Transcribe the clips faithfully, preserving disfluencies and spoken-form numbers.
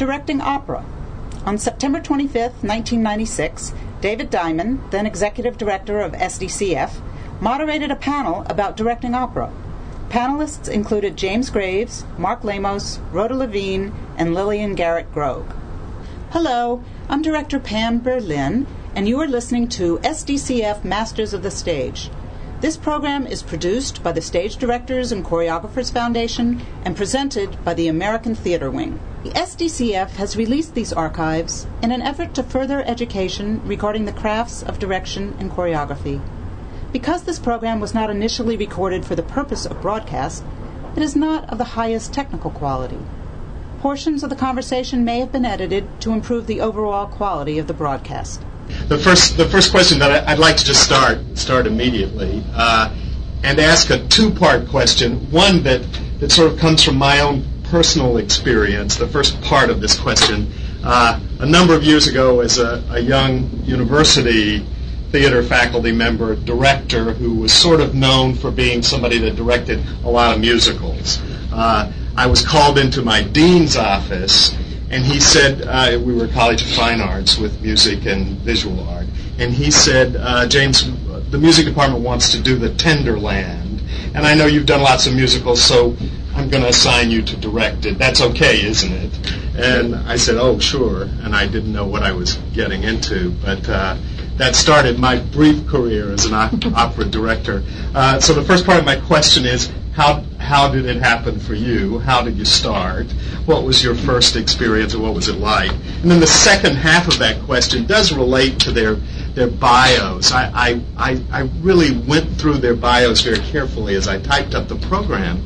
directing opera. On September twenty-fifth, nineteen ninety-six, David Diamond, then executive director of S D C F, moderated a panel about directing opera. Panelists included James Graves, Mark Lamos, Rhoda Levine, and Lillian Garrett-Grogue. Hello, I'm director Pam Berlin, and you are listening to S D C F Masters of the Stage. This program is produced by the Stage Directors and Choreographers Foundation and presented by the American Theater Wing. The S D C F has released these archives in an effort to further education regarding the crafts of direction and choreography. Because this program was not initially recorded for the purpose of broadcast, it is not of the highest technical quality. Portions of the conversation may have been edited to improve the overall quality of the broadcast. The first, the first question that I'd like to just start, start immediately, uh, and ask a two-part question. One that, that sort of comes from my own personal experience. The first part of this question, uh, a number of years ago, as a, a young university theater faculty member, director who was sort of known for being somebody that directed a lot of musicals, uh, I was called into my dean's office. And he said, uh, we were a college of fine arts with music and visual art. And he said, uh, James, the music department wants to do the Tender Land. And I know you've done lots of musicals, so I'm going to assign you to direct it. That's okay, isn't it? And I said, oh, sure. And I didn't know what I was getting into. But uh, that started my brief career as an op- opera director. Uh, so the first part of my question is, How how did it happen for you? How did you start? What was your first experience, and what was it like? And then the second half of that question does relate to their their bios. I I, I really went through their bios very carefully as I typed up the program,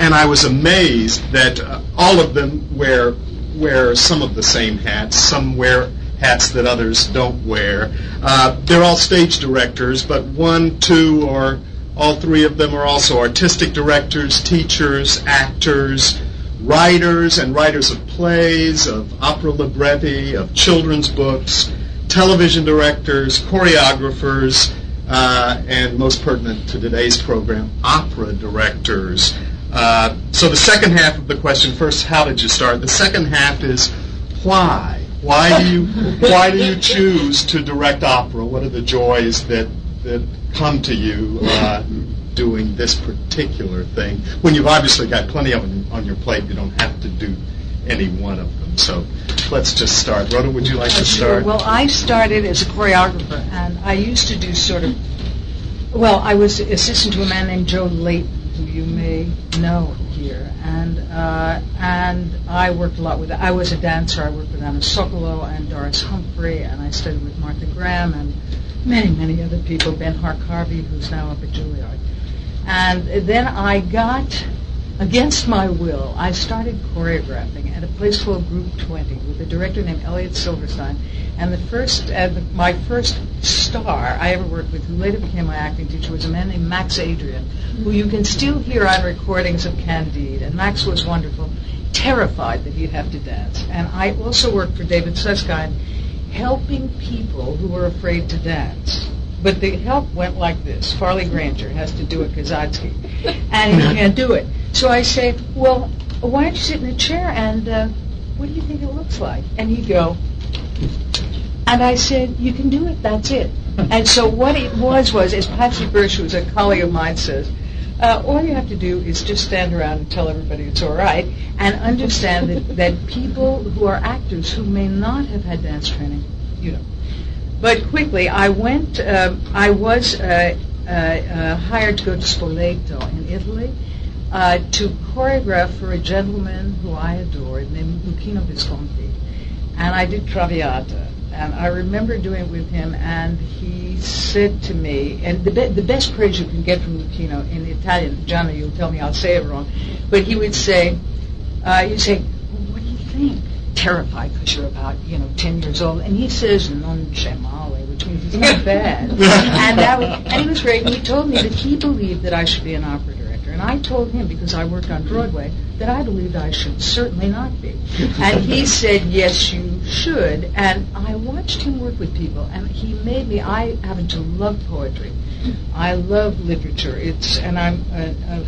and I was amazed that uh, all of them wear wear some of the same hats. Some wear hats that others don't wear. Uh, they're all stage directors, but one, two, or all three of them are also artistic directors, teachers, actors, writers, and writers of plays, of opera libretti, of children's books, television directors, choreographers, uh, and most pertinent to today's program, opera directors. Uh, so the second half of the question, first, how did you start? The second half is, why? Why do you, why do you choose to direct opera? What are the joys that that come to you uh, doing this particular thing, when you've obviously got plenty of them on your plate? You don't have to do any one of them. So let's just start. Rhoda, would you like to start? Well, I started as a choreographer, and I used to do sort of, well, I was assistant to a man named Joe Leighton, who you may know here, and uh, and I worked a lot with, I was a dancer, I worked with Anna Sokolow and Doris Humphrey, and I studied with Martha Graham and many, many other people, Ben Harkarby, who's now up at Juilliard. And then I got, against my will, I started choreographing at a place called Group twenty with a director named Elliot Silverstein. And the first, uh, the, my first star I ever worked with, who later became my acting teacher, was a man named Max Adrian, who you can still hear on recordings of Candide. And Max was wonderful, terrified that he'd have to dance. And I also worked for David Susskind, helping people who were afraid to dance. But the help went like this. Farley Granger has to do a Kazatsky, and he can't do it. So I say, well, why don't you sit in a chair, and uh, what do you think it looks like? And he'd go, and I said, you can do it, that's it. And so what it was was, as Patsy Bursch, who's a colleague of mine, says, Uh, all you have to do is just stand around and tell everybody it's all right, and understand that, that people who are actors who may not have had dance training, you know. But quickly, I went, uh, I was uh, uh, uh, hired to go to Spoleto in Italy uh, to choreograph for a gentleman who I adored named Luchino Visconti. And I did Traviata. And I remember doing it with him, and he said to me, and the, be- the best praise you can get from Luchino in Italian, Gianna, you'll tell me I'll say it wrong, but he would say, uh, you say, well, what do you think? Terrified because you're about, you know, ten years old. And he says, non c'è male, which means it's not bad. and, that was, and he was great. He told me that he believed that I should be an opera director. And I told him, because I worked on Broadway, that I believed I should certainly not be. And he said, yes, you should. And I watched him work with people, and he made me, I happen to love poetry. I love literature. It's, and I'm a, a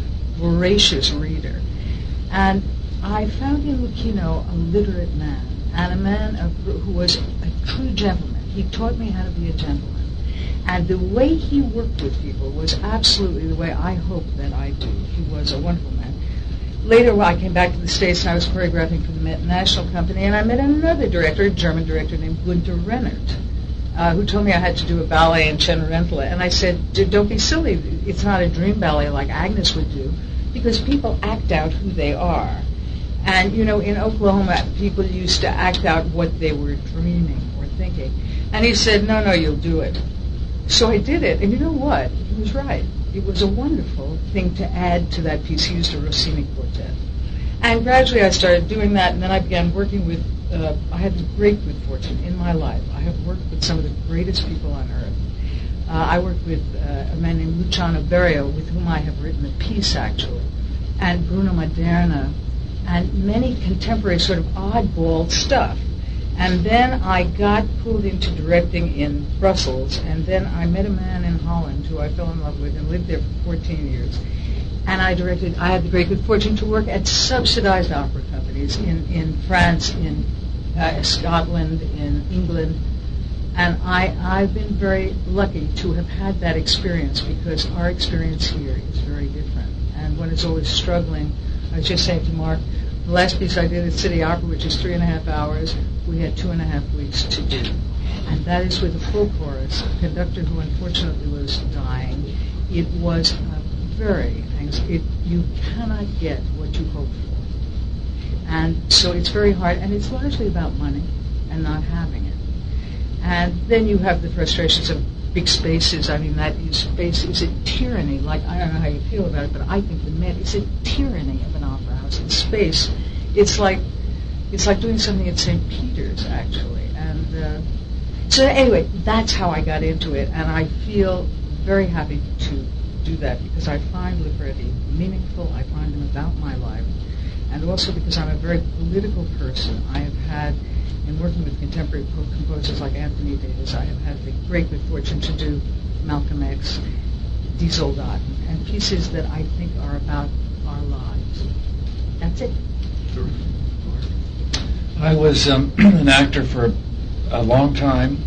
voracious reader. And I found in Luchino a literate man, and a man of, who was a true gentleman. He taught me how to be a gentleman. And the way he worked with people was absolutely the way I hope that I do. He was a wonderful man. Later, when I came back to the States, and I was choreographing for the Met National Company, and I met another director, a German director named Gunther Rennert, uh, who told me I had to do a ballet in Cenerentola. And I said, don't be silly. It's not a dream ballet like Agnes would do, because people act out who they are. And, you know, in Oklahoma, people used to act out what they were dreaming or thinking. And he said, no, no, you'll do it. So I did it, and you know what? He was right. It was a wonderful thing to add to that piece. He used a Rossini quartet. And gradually I started doing that, and then I began working with, uh, I had the great good fortune in my life. I have worked with some of the greatest people on earth. Uh, I worked with uh, a man named Luciano Berio, with whom I have written a piece, actually, and Bruno Maderna, and many contemporary sort of oddball stuff. And then I got pulled into directing in Brussels, and then I met a man in Holland who I fell in love with and lived there for fourteen years. And I directed, I had the great good fortune to work at subsidized opera companies in, in France, in uh, Scotland, in England. And I, I've been very lucky to have had that experience, because our experience here is very different. And one is always struggling. I was just saying to Mark, the last piece I did at City Opera, which is three and a half hours, we had two and a half weeks to do. And that is with a full chorus, a conductor who unfortunately was dying. It was a very, it, you cannot get what you hope for. And so it's very hard, and it's largely about money and not having it. And then you have the frustrations of big spaces. I mean, that is space is a tyranny. Like, I don't know how you feel about it, but I think the Met is a tyranny of an opera house. In space, it's like, It's like doing something at Saint Peter's, actually. And uh, so anyway, that's how I got into it. And I feel very happy to do that, because I find libretti meaningful. I find them about my life. And also because I'm a very political person. I have had, in working with contemporary composers like Anthony Davis, I have had the great good fortune to do Malcolm X, Die Soldaten, and pieces that I think are about our lives. That's it. Sure. I was um, an actor for a long time.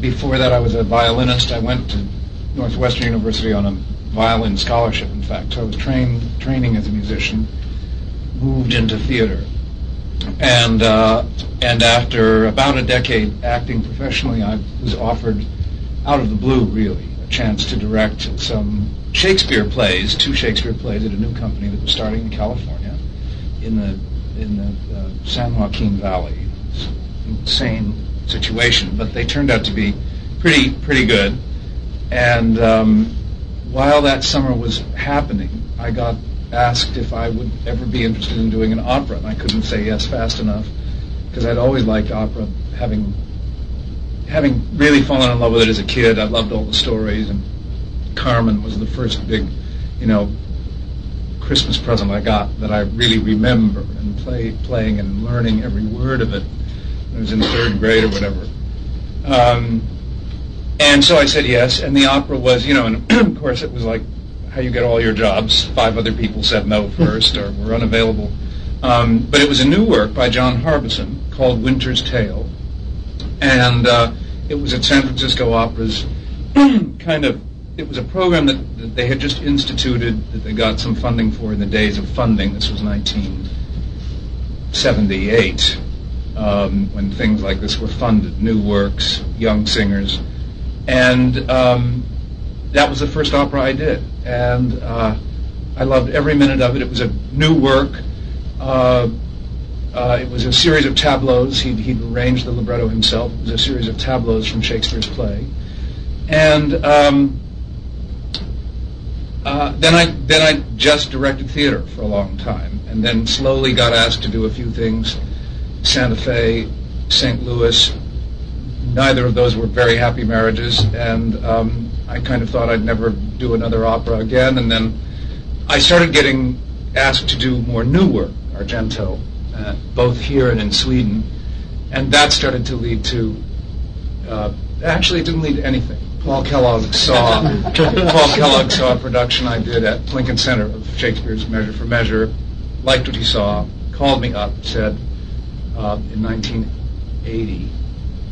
Before that, I was a violinist. I went to Northwestern University on a violin scholarship, in fact. So I was trained, training as a musician, moved into theater. And uh, and after about a decade acting professionally, I was offered, out of the blue, really, a chance to direct some Shakespeare plays, two Shakespeare plays at a new company that was starting in California in the in the uh, San Joaquin Valley. Insane situation, but they turned out to be pretty pretty good. And um, while that summer was happening, I got asked if I would ever be interested in doing an opera, and I couldn't say yes fast enough, because I'd always liked opera, having having really fallen in love with it as a kid. I loved all the stories, and Carmen was the first big, you know, Christmas present I got that I really remember, and play, playing and learning every word of it. I was in third grade or whatever. Um, and so I said yes, and the opera was, you know, and of course it was like how you get all your jobs. Five other people said no first or were unavailable. Um, but it was a new work by John Harbison called Winter's Tale, and uh, it was at San Francisco Opera's kind of, it was a program that, that they had just instituted, that they got some funding for in the days of funding. This was nineteen seventy-eight, um, when things like this were funded, new works, young singers. And um, that was the first opera I did. And uh, I loved every minute of it. It was a new work. Uh, uh, it was a series of tableaus. He'd, he'd arranged the libretto himself. It was a series of tableaus from Shakespeare's play. And Um, Uh, then I then I just directed theater for a long time, and then slowly got asked to do a few things, Santa Fe, Saint Louis. Neither of those were very happy marriages, and um, I kind of thought I'd never do another opera again. And then I started getting asked to do more new work, Argento, uh, both here and in Sweden, and that started to lead to, uh, actually it didn't lead to anything. Paul Kellogg saw Paul Kellogg saw a production I did at Lincoln Center of Shakespeare's Measure for Measure, liked what he saw, called me up and said, uh, in nineteen eighty,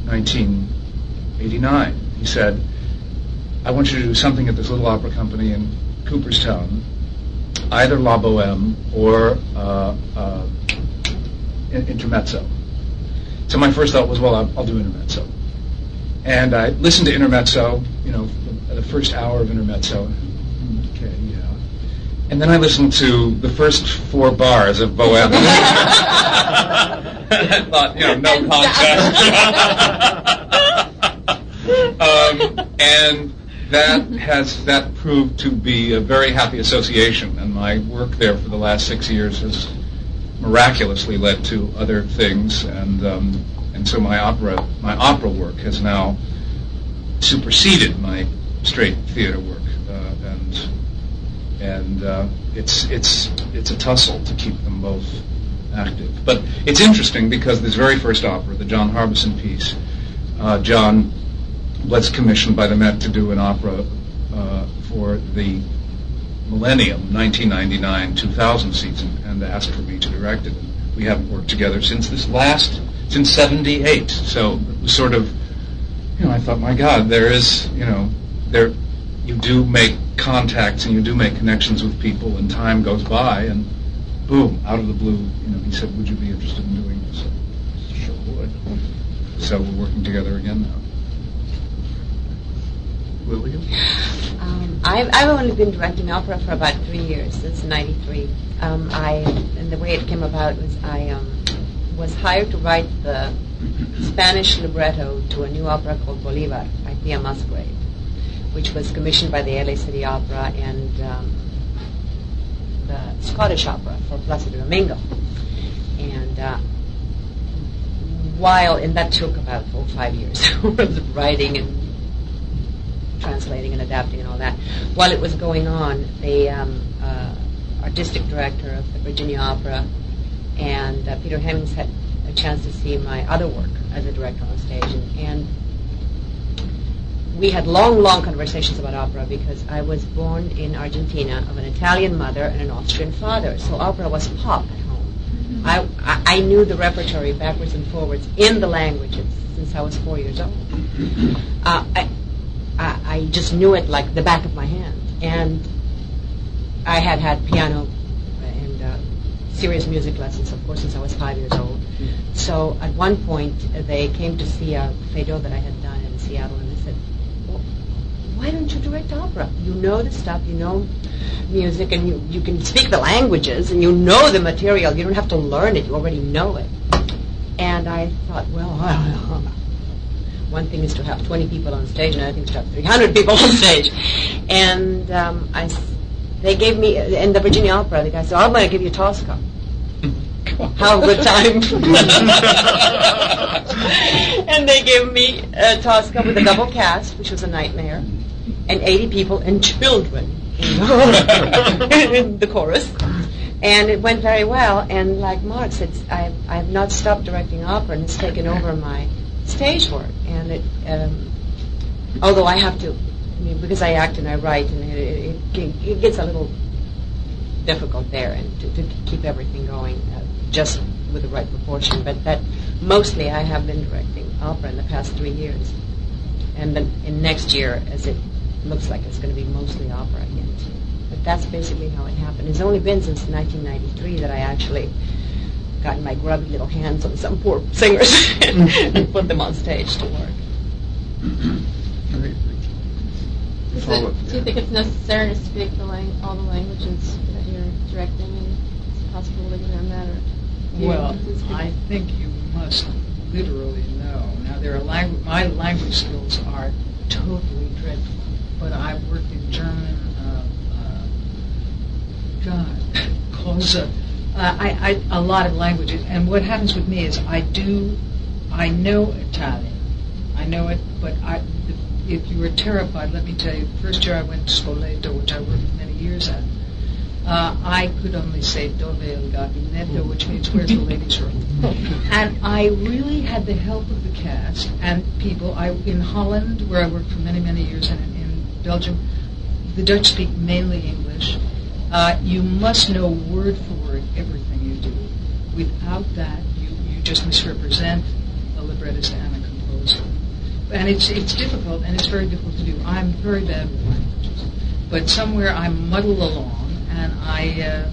nineteen eighty-nine, he said, I want you to do something at this little opera company in Cooperstown, either La Boheme or uh, uh, Intermezzo. So my first thought was, well, I'll, I'll do Intermezzo. And I listened to Intermezzo, you know, the first hour of Intermezzo. Okay, yeah. And then I listened to the first four bars of Bohème. I thought, you know, no contest. um, and that has that proved to be a very happy association. And my work there for the last six years has miraculously led to other things. And um, and so my opera, my opera work has now superseded my straight theater work. Uh, and... And uh, it's it's it's a tussle to keep them both active. But it's interesting because this very first opera, the John Harbison piece, uh, John was commissioned by the Met to do an opera uh, for the millennium, nineteen ninety-nine two thousand season, and asked for me to direct it. And we haven't worked together since this last, since seventy-eight. So it was sort of, you know, I thought, my God, there is, you know, there you do make contacts and you do make connections with people, and time goes by, and boom, out of the blue, you know, he said, would you be interested in doing this? I sure would. So we're working together again now. Lillian? Um, I've, I've only been directing opera for about three years, since ninety-three. Um, I, and the way it came about was I um, was hired to write the Spanish libretto to a new opera called Bolivar by Thea Musgrave, which was commissioned by the L A City Opera and um, the Scottish Opera for Placido Domingo. And uh, while, and that took about four or five years of writing and translating and adapting and all that. While it was going on, the um, uh, artistic director of the Virginia Opera and uh, Peter Hemmings had a chance to see my other work as a director on stage, and, and we had long, long conversations about opera because I was born in Argentina of an Italian mother and an Austrian father, so opera was pop at home. Mm-hmm. I, I I knew the repertory backwards and forwards in the languages since I was four years old. Uh, I, I I just knew it like the back of my hand, and I had had piano and uh, serious music lessons, of course, since I was five years old. So at one point they came to see a Feydeau that I had done in Seattle, and they said, why don't you direct opera? You know the stuff, you know music, and you, you can speak the languages, and you know the material. You don't have to learn it. You already know it. And I thought, well, one thing is to have twenty people on stage, and another thing is to have three hundred people on stage. And um, I, they gave me, in the Virginia Opera, the guy said, I'm going to give you Tosca. How good time. And they gave me uh, Tosca with a double cast, which was a nightmare. And eighty people and children in the chorus. And it went very well. And like Mark said, I, I have not stopped directing opera, and it's taken over my stage work. And it, um, although I have to, I mean, because I act and I write, and it, it, it gets a little difficult there, and to, to keep everything going uh, just with the right proportion. But that mostly I have been directing opera in the past three years. And then in next year, as it looks like, it's going to be mostly opera again. But that's basically how it happened. It's only been since nineteen ninety-three that I actually got my grubby little hands on some poor singers and put them on stage to work. Is it, do you think it's necessary to speak the lang- all the languages that you're directing? And is it possible to learn that? Or well, I think you must literally know. Now, there are langu- my language skills are totally dreadful. But I worked in German, uh, uh, God, Kosa, uh, I, I, a lot of languages. And what happens with me is I do, I know Italian. I know it, but I, the, if you were terrified, let me tell you, the first year I went to Spoleto, which I worked many years at, uh, I could only say dove il gabinetto, which means where's the ladies' room. And I really had the help of the cast and people. I in Holland, where I worked for many, many years, and in Belgium, the Dutch speak mainly English. Uh, you must know word for word everything you do, without that, you, you just misrepresent a librettist and a composer. And it's it's difficult, and it's very difficult to do. I'm very bad with languages. But somewhere I muddle along, and I uh,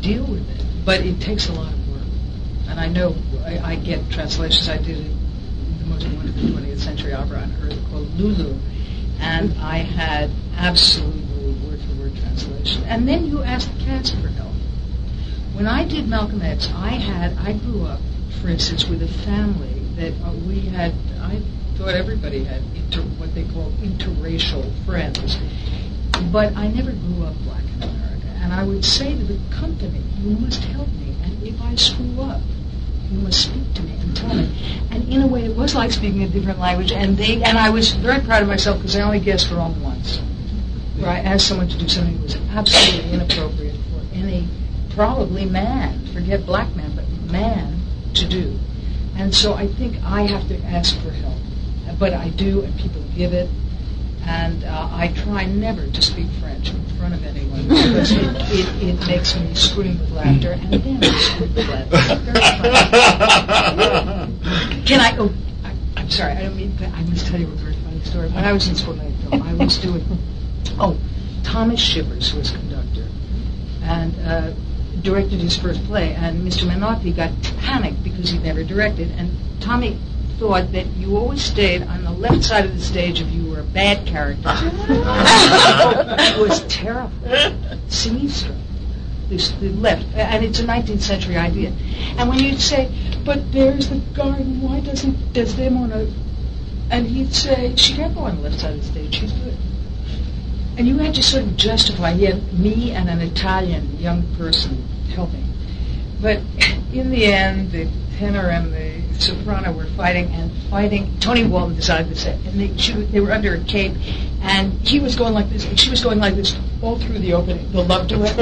deal with it. But it takes a lot of work. And I know I, I get translations. I did the most wonderful twentieth century opera on earth called Lulu. And I had absolutely word-for-word translation. And then you ask the cast for help. When I did Malcolm X, I had, I grew up, for instance, with a family that uh, we had, I thought everybody had inter, what they call interracial friends. But I never grew up black in America. And I would say to the company, you must help me. And if I screw up, you must speak to me and tell me. And in a way, it was like speaking a different language. And they, and I was very proud of myself because I only guessed wrong once. Where I asked someone to do something that was absolutely inappropriate for any, probably man, forget black man, but man to do. And so I think I have to ask for help. But I do, and people give it. And uh, I try never to speak French in front of anyone because it, it, it makes me scream with laughter, and then I scream with laughter. It's very funny. Can I? Oh, I, I'm sorry. I don't mean. But I must tell you a very funny story. When I was in school, I was doing. Oh, Thomas Shivers was conductor, and uh, directed his first play. And Mister Menotti got panicked because he'd never directed, and Tommy thought that you always stayed on the left side of the stage if you were a bad character. It was terrible. Sinistro. This, the left. And it's a nineteenth century idea. And when you'd say, but there's the garden, why doesn't does them on a... And he'd say, she can't go on the left side of the stage, she's good. And you had to sort of justify, he had me and an Italian young person helping. But in the end, the tenor and the soprano were fighting and fighting. Tony Walton decided to set, and they, she, they were under a cape, and he was going like this, and she was going like this all through the opening, the love duet.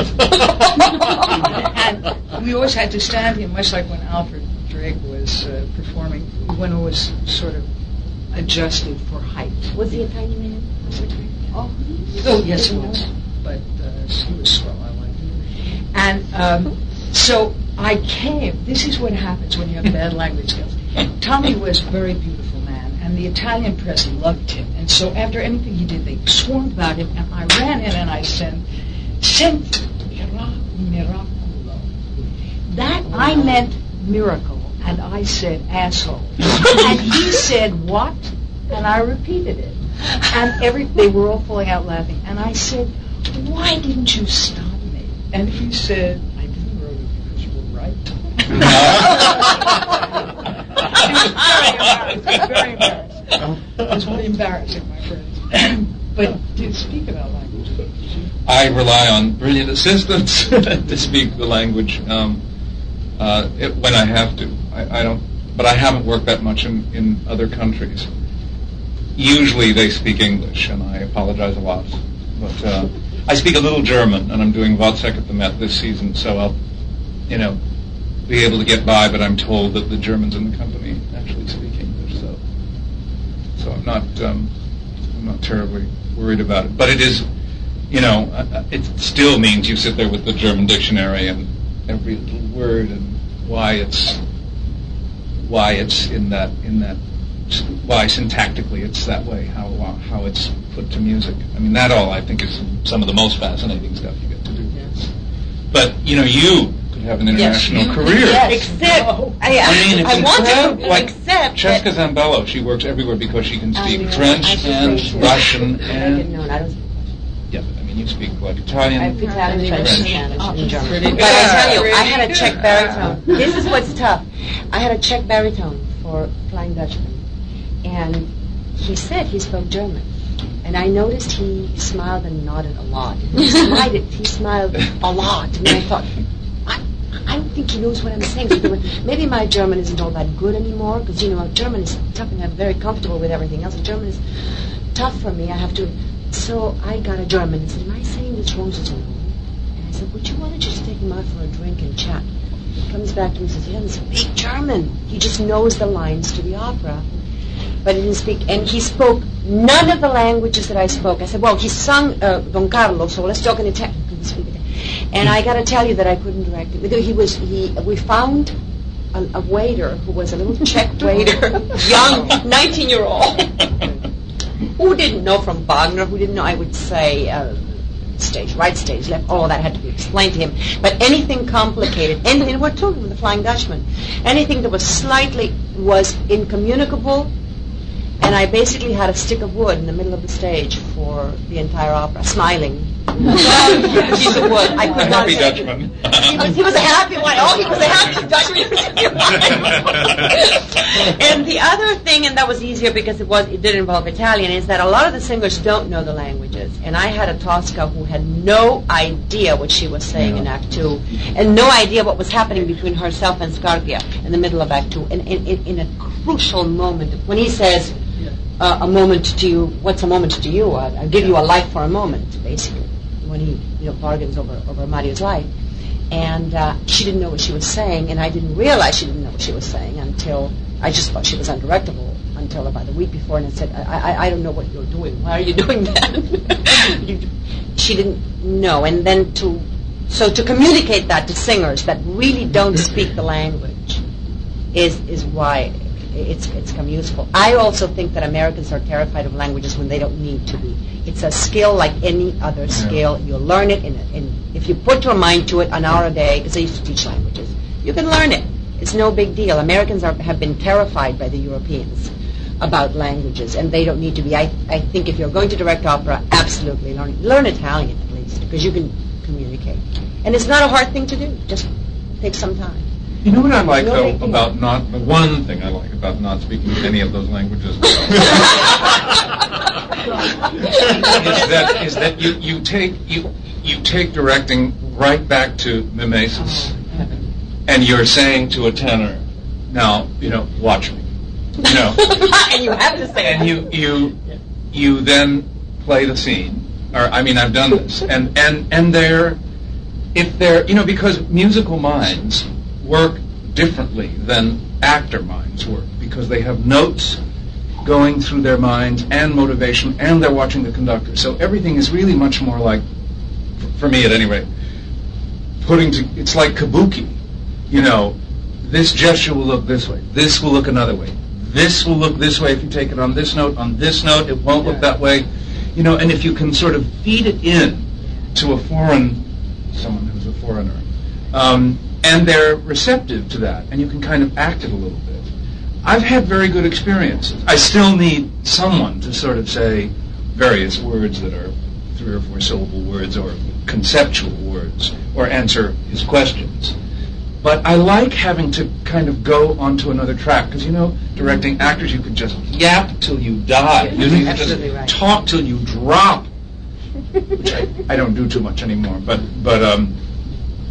And we always had to stand him, much like when Alfred Drake was uh, performing, when it was sort of adjusted for height. Was he a tiny man? Oh, oh yes, he was. But uh, he was swell, I liked him. And um, so I came. This is what happens when you have bad language skills. Tommy was a very beautiful man, and the Italian press loved him. And so after anything he did, they swarmed about him, and I ran in and I said, Sent miracolo. That, I meant miracle, and I said asshole. And he said, what? And I repeated it. And every they were all falling out laughing. And I said, why didn't you stop me? And he said, it was very embarrassing. It was really embarrassing, my friends. But to speak about language, I rely on brilliant assistants to speak the language um, uh, it, when I have to. I, I don't, but I haven't worked that much in, in other countries. Usually, they speak English, and I apologize a lot. But uh, I speak a little German, and I'm doing Wozzeck at the Met this season, so I'll, you know. be able to get by, but I'm told that the Germans in the company actually speak English, so so I'm not um, I'm not terribly worried about it. But it is, you know, uh, it still means you sit there with the German dictionary and every little word and why it's why it's in that in that why syntactically it's that way, how how it's put to music. I mean, that all I think is some of the most fascinating stuff you get to do. Yes. But you know, you. Have an international yes. career. Yes. Except, oh. I, I mean, I want to, like except Cheska Zambello, she works everywhere because she can speak I mean, French and Russian and. No, I don't. Yeah, but I mean, you speak like Italian, I speak Italian, French, French, Spanish, oh, and German. But yeah. I tell you, I had a Czech baritone. This is what's tough. I had a Czech baritone for Flying Dutchman, and he said he spoke German. And I noticed he smiled and nodded a lot. He smiled. He smiled a lot, and I thought. I don't think he knows what I'm saying. Maybe my German isn't all that good anymore, because, you know, German is tough, and I'm very comfortable with everything else. German is tough for me. I have to... So I got a German and said, am I saying this wrong? And I said, would you want to just take him out for a drink and chat? He comes back to me and says, he doesn't speak German. He just knows the lines to the opera. But he didn't speak... And he spoke none of the languages that I spoke. I said, well, he sung uh, Don Carlo, so let's talk in Italian. He couldn't speak Italian. And I got to tell you that I couldn't direct it. He was he. We found a, a waiter who was a little Czech waiter, young, nineteen-year-old, who didn't know from Wagner, who didn't know, I would say, uh, stage right, stage left, all of that had to be explained to him. But anything complicated, anything, what told him, the Flying Dutchman, anything that was slightly, was incommunicable. And I basically had a stick of wood in the middle of the stage for the entire opera, smiling. Piece of wood. I could a not happy Dutchman. He was, he was a happy one. Oh, he was a happy Dutchman. And the other thing, and that was easier because it was it did involve Italian, is that a lot of the singers don't know the languages. And I had a Tosca who had no idea what she was saying yeah. in Act Two, and no idea what was happening between herself and Scarpia in the middle of Act Two, and in, in, in a crucial moment when he says. Uh, a moment to you, what's a moment to you? I'll, I'll give you a life for a moment, basically, when he, you know, bargains over, over Mario's life. And uh, she didn't know what she was saying, and I didn't realize she didn't know what she was saying until, I just thought she was undirectable until about a week before, and I said, I, I, I don't know what you're doing. Why are you doing that? She didn't know. And then to, so to communicate that to singers that really don't speak the language is, is why It's it's come useful. I also think that Americans are terrified of languages when they don't need to be. It's a skill like any other skill. You learn it, and in, in, if you put your mind to it, an hour a day, because I used to teach languages, you can learn it. It's no big deal. Americans are, have been terrified by the Europeans about languages, and they don't need to be. I I think if you're going to direct opera, absolutely learn learn Italian at least, because you can communicate, and it's not a hard thing to do. Just takes some time. You know what I like, though, about not... The one thing I like about not speaking any of those languages well is that, is that you, you take you you take directing right back to mimesis. And you're saying to a tenor, now, you know, watch me. You know. And you have to say And you, you, you then play the scene. Or, I mean, I've done this. And, and, and they're... If they're... You know, because musical minds... work differently than actor minds work because they have notes going through their minds and motivation, and they're watching the conductor. So everything is really much more like, for me at any rate, putting to, it's like kabuki. You know, this gesture will look this way. This will look another way. This will look this way if you take it on this note, on this note. It won't look that way. You know, and if you can sort of feed it in to a foreign, someone who's a foreigner, um, and they're receptive to that, and you can kind of act it a little bit. I've had very good experiences. I still need someone to sort of say various words that are three or four syllable words or conceptual words or answer his questions. But I like having to kind of go onto another track because, you know, directing actors, you can just yap till you die. You can Absolutely just right. talk till you drop, which I, I don't do too much anymore. But, but um...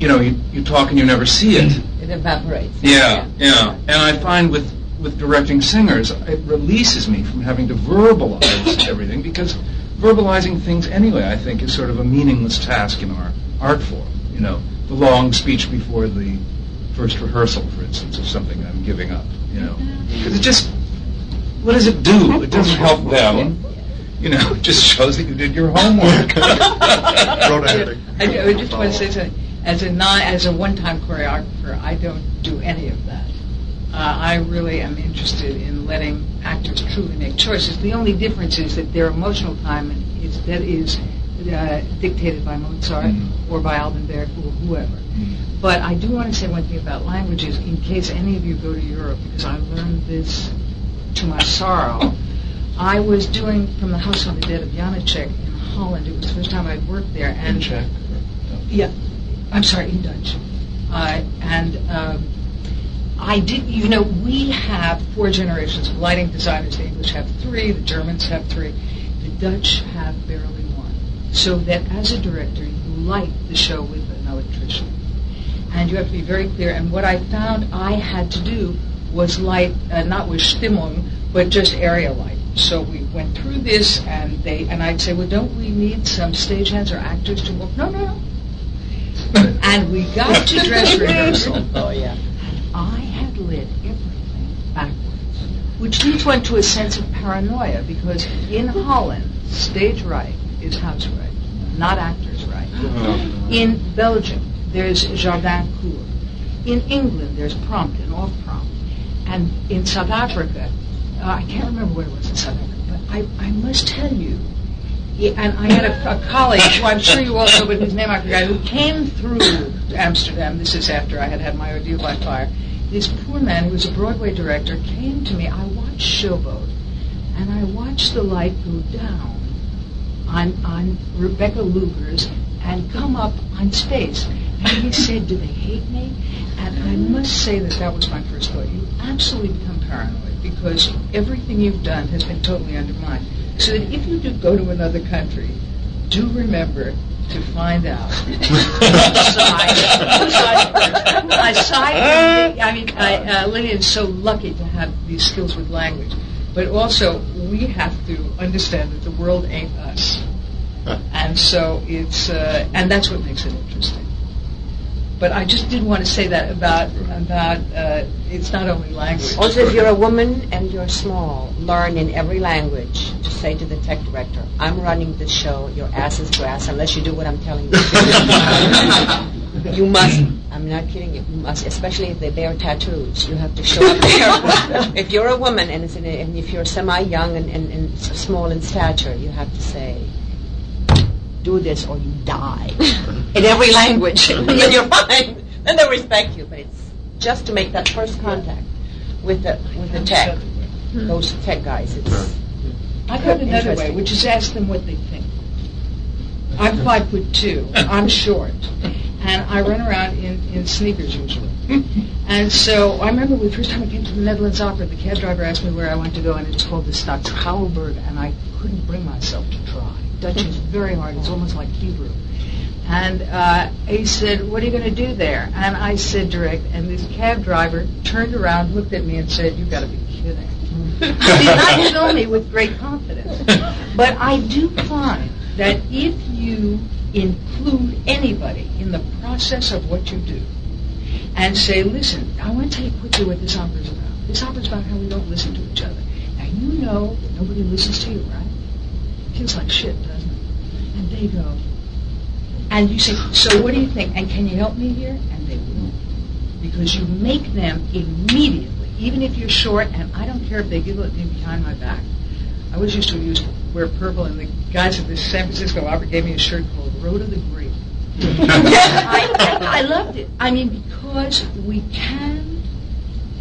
you know, you, you talk and you never see it. It evaporates. Yeah, yeah. yeah. And I find with, with directing singers, it releases me from having to verbalize everything, because verbalizing things anyway, I think, is sort of a meaningless task in our art form. You know, the long speech before the first rehearsal, for instance, of something I'm giving up, you know. Because it just, what does it do? It doesn't help them. You know, it just shows that you did your homework. I, I just want to say something. As a non, as a one-time choreographer, I don't do any of that. Uh, I really am interested in letting actors truly make choices. The only difference is that their emotional time is that is uh, dictated by Mozart mm-hmm. or by Albenberg or whoever. Mm-hmm. But I do want to say one thing about languages, in case any of you go to Europe, because I learned this to my sorrow. I was doing From the House on the Dead of Janácek in Holland. It was the first time I'd worked there, and in Czech. Yeah. I'm sorry, in Dutch. Uh, and um, I didn't, you know, we have four generations of lighting designers. The English have three, the Germans have three, the Dutch have barely one. So that as a director, you light the show with an electrician. And you have to be very clear. And what I found I had to do was light, uh, not with Stimmung, but just area light. So we went through this, and they, and I'd say, well, don't we need some stagehands or actors to walk? No, no, no. And we got to dress rehearsal. Oh, yeah. And I had lit everything backwards, which leads one to a sense of paranoia, because in Holland, stage right is house right, not actor's right. In Belgium, there's Jardincourt. In England, there's prompt and off-prompt. And in South Africa, uh, I can't remember where it was in South Africa, but I, I must tell you, yeah, and I had a, a colleague, who I'm sure you all know, but whose name I forgot, who came through Amsterdam. This is after I had had my ordeal by fire. This poor man, who was a Broadway director, came to me. I watched Showboat, and I watched the light go down on, on Rebecca Luger's and come up on Space. And he said, "Do they hate me?" And I must say that that was my first thought. You absolutely become paranoid because everything you've done has been totally undermined. So that if you do go to another country, do remember to find out who side. Aside, I mean, I, uh, Lillian's so lucky to have these skills with language, but also we have to understand that the world ain't us, and so it's uh, and that's what makes it interesting. But I just did want to say that about about uh, it's not only language. Also, if you're a woman and you're small, learn in every language to say to the tech director, "I'm running this show. Your ass is grass unless you do what I'm telling you to do." You must. I'm not kidding. You must, especially if they bear tattoos. You have to show up there. If you're a woman and, it's an, and if you're semi-young and, and, and small in stature, you have to say, "Do this or you die," in every language, and then you're fine. Then they'll respect you. But it's just to make that first contact with the with the tech, those tech guys. It's I've heard another way, which is ask them what they think. I'm five foot two. I'm short, and I run around in, in sneakers usually. And so I remember the first time I came to the Netherlands Opera, the cab driver asked me where I wanted to go, and it's called the Stadshouwburg, and I couldn't bring myself to try. Dutch is very hard. It's almost like Hebrew. And uh, he said, "What are you going to do there?" And I said, "Direct." And this cab driver turned around, looked at me, and said, "You've got to be kidding." He did not fill me with great confidence. But I do find that if you include anybody in the process of what you do and say, "Listen, I want to tell you quickly what this opera's about. This opera's about how we don't listen to each other. Now, you know that nobody listens to you, right? Feels like shit, doesn't it?" And they go, and you say, "So what do you think? And can you help me here?" And they won't. Because you make them immediately, even if you're short, and I don't care if they giggle at me behind my back. I was used to use, wear purple, and the guys at the San Francisco Opera gave me a shirt called Rhoda the Great. I, I loved it. I mean, because we can,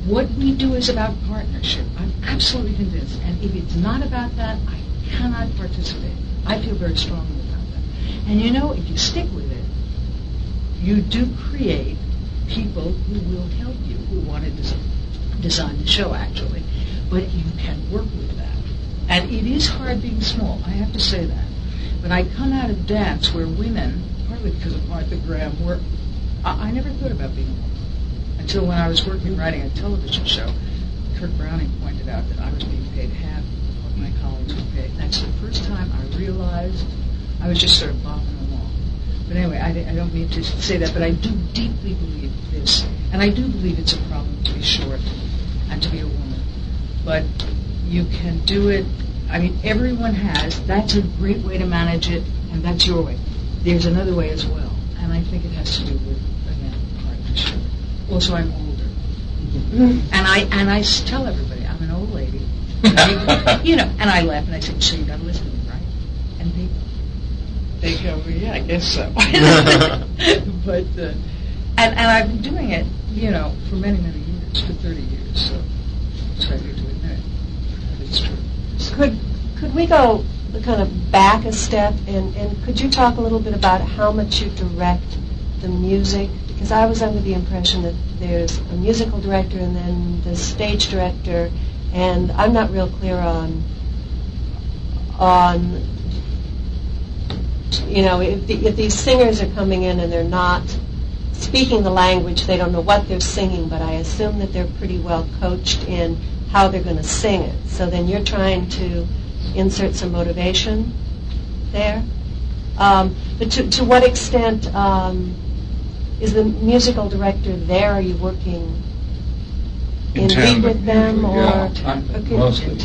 what we do is about partnership. I'm absolutely convinced. And if it's not about that, I cannot participate. I feel very strongly about that. And you know, if you stick with it, you do create people who will help you, who want to des- design the show, actually. But you can work with that. And it is hard being small, I have to say that. When I come out of dance where women, partly because of Martha Graham, were, I, I never thought about being a woman until when I was working writing a television show. Kirk Browning pointed out that I was being paid half my colleagues were paid. That's the first time I realized I was just sort of bobbing along. But anyway, I, I don't mean to say that, but I do deeply believe this. And I do believe it's a problem to be short and to be a woman. But you can do it. I mean, everyone has. That's a great way to manage it, and that's your way. There's another way as well. And I think it has to do with, again, partnership. Also, I'm older. And I and I tell everybody, I'm an old lady. And, you know, and I laugh and I say, "So you got to listen to me, right?" And they they go, "Well, yeah, I guess so." But uh, and and I've been doing it, you know, for many many years, for thirty years. So it's hard to admit, but it's true. So. Could could we go kind of back a step and and could you talk a little bit about how much you direct the music? Because I was under the impression that there's a musical director and then the stage director. And I'm not real clear on, on you know, if, the, if these singers are coming in and they're not speaking the language, they don't know what they're singing, but I assume that they're pretty well coached in how they're going to sing it. So then you're trying to insert some motivation there. Um, but to, to what extent um, is the musical director there? Are you working in tandem with them, or yeah, okay. Mostly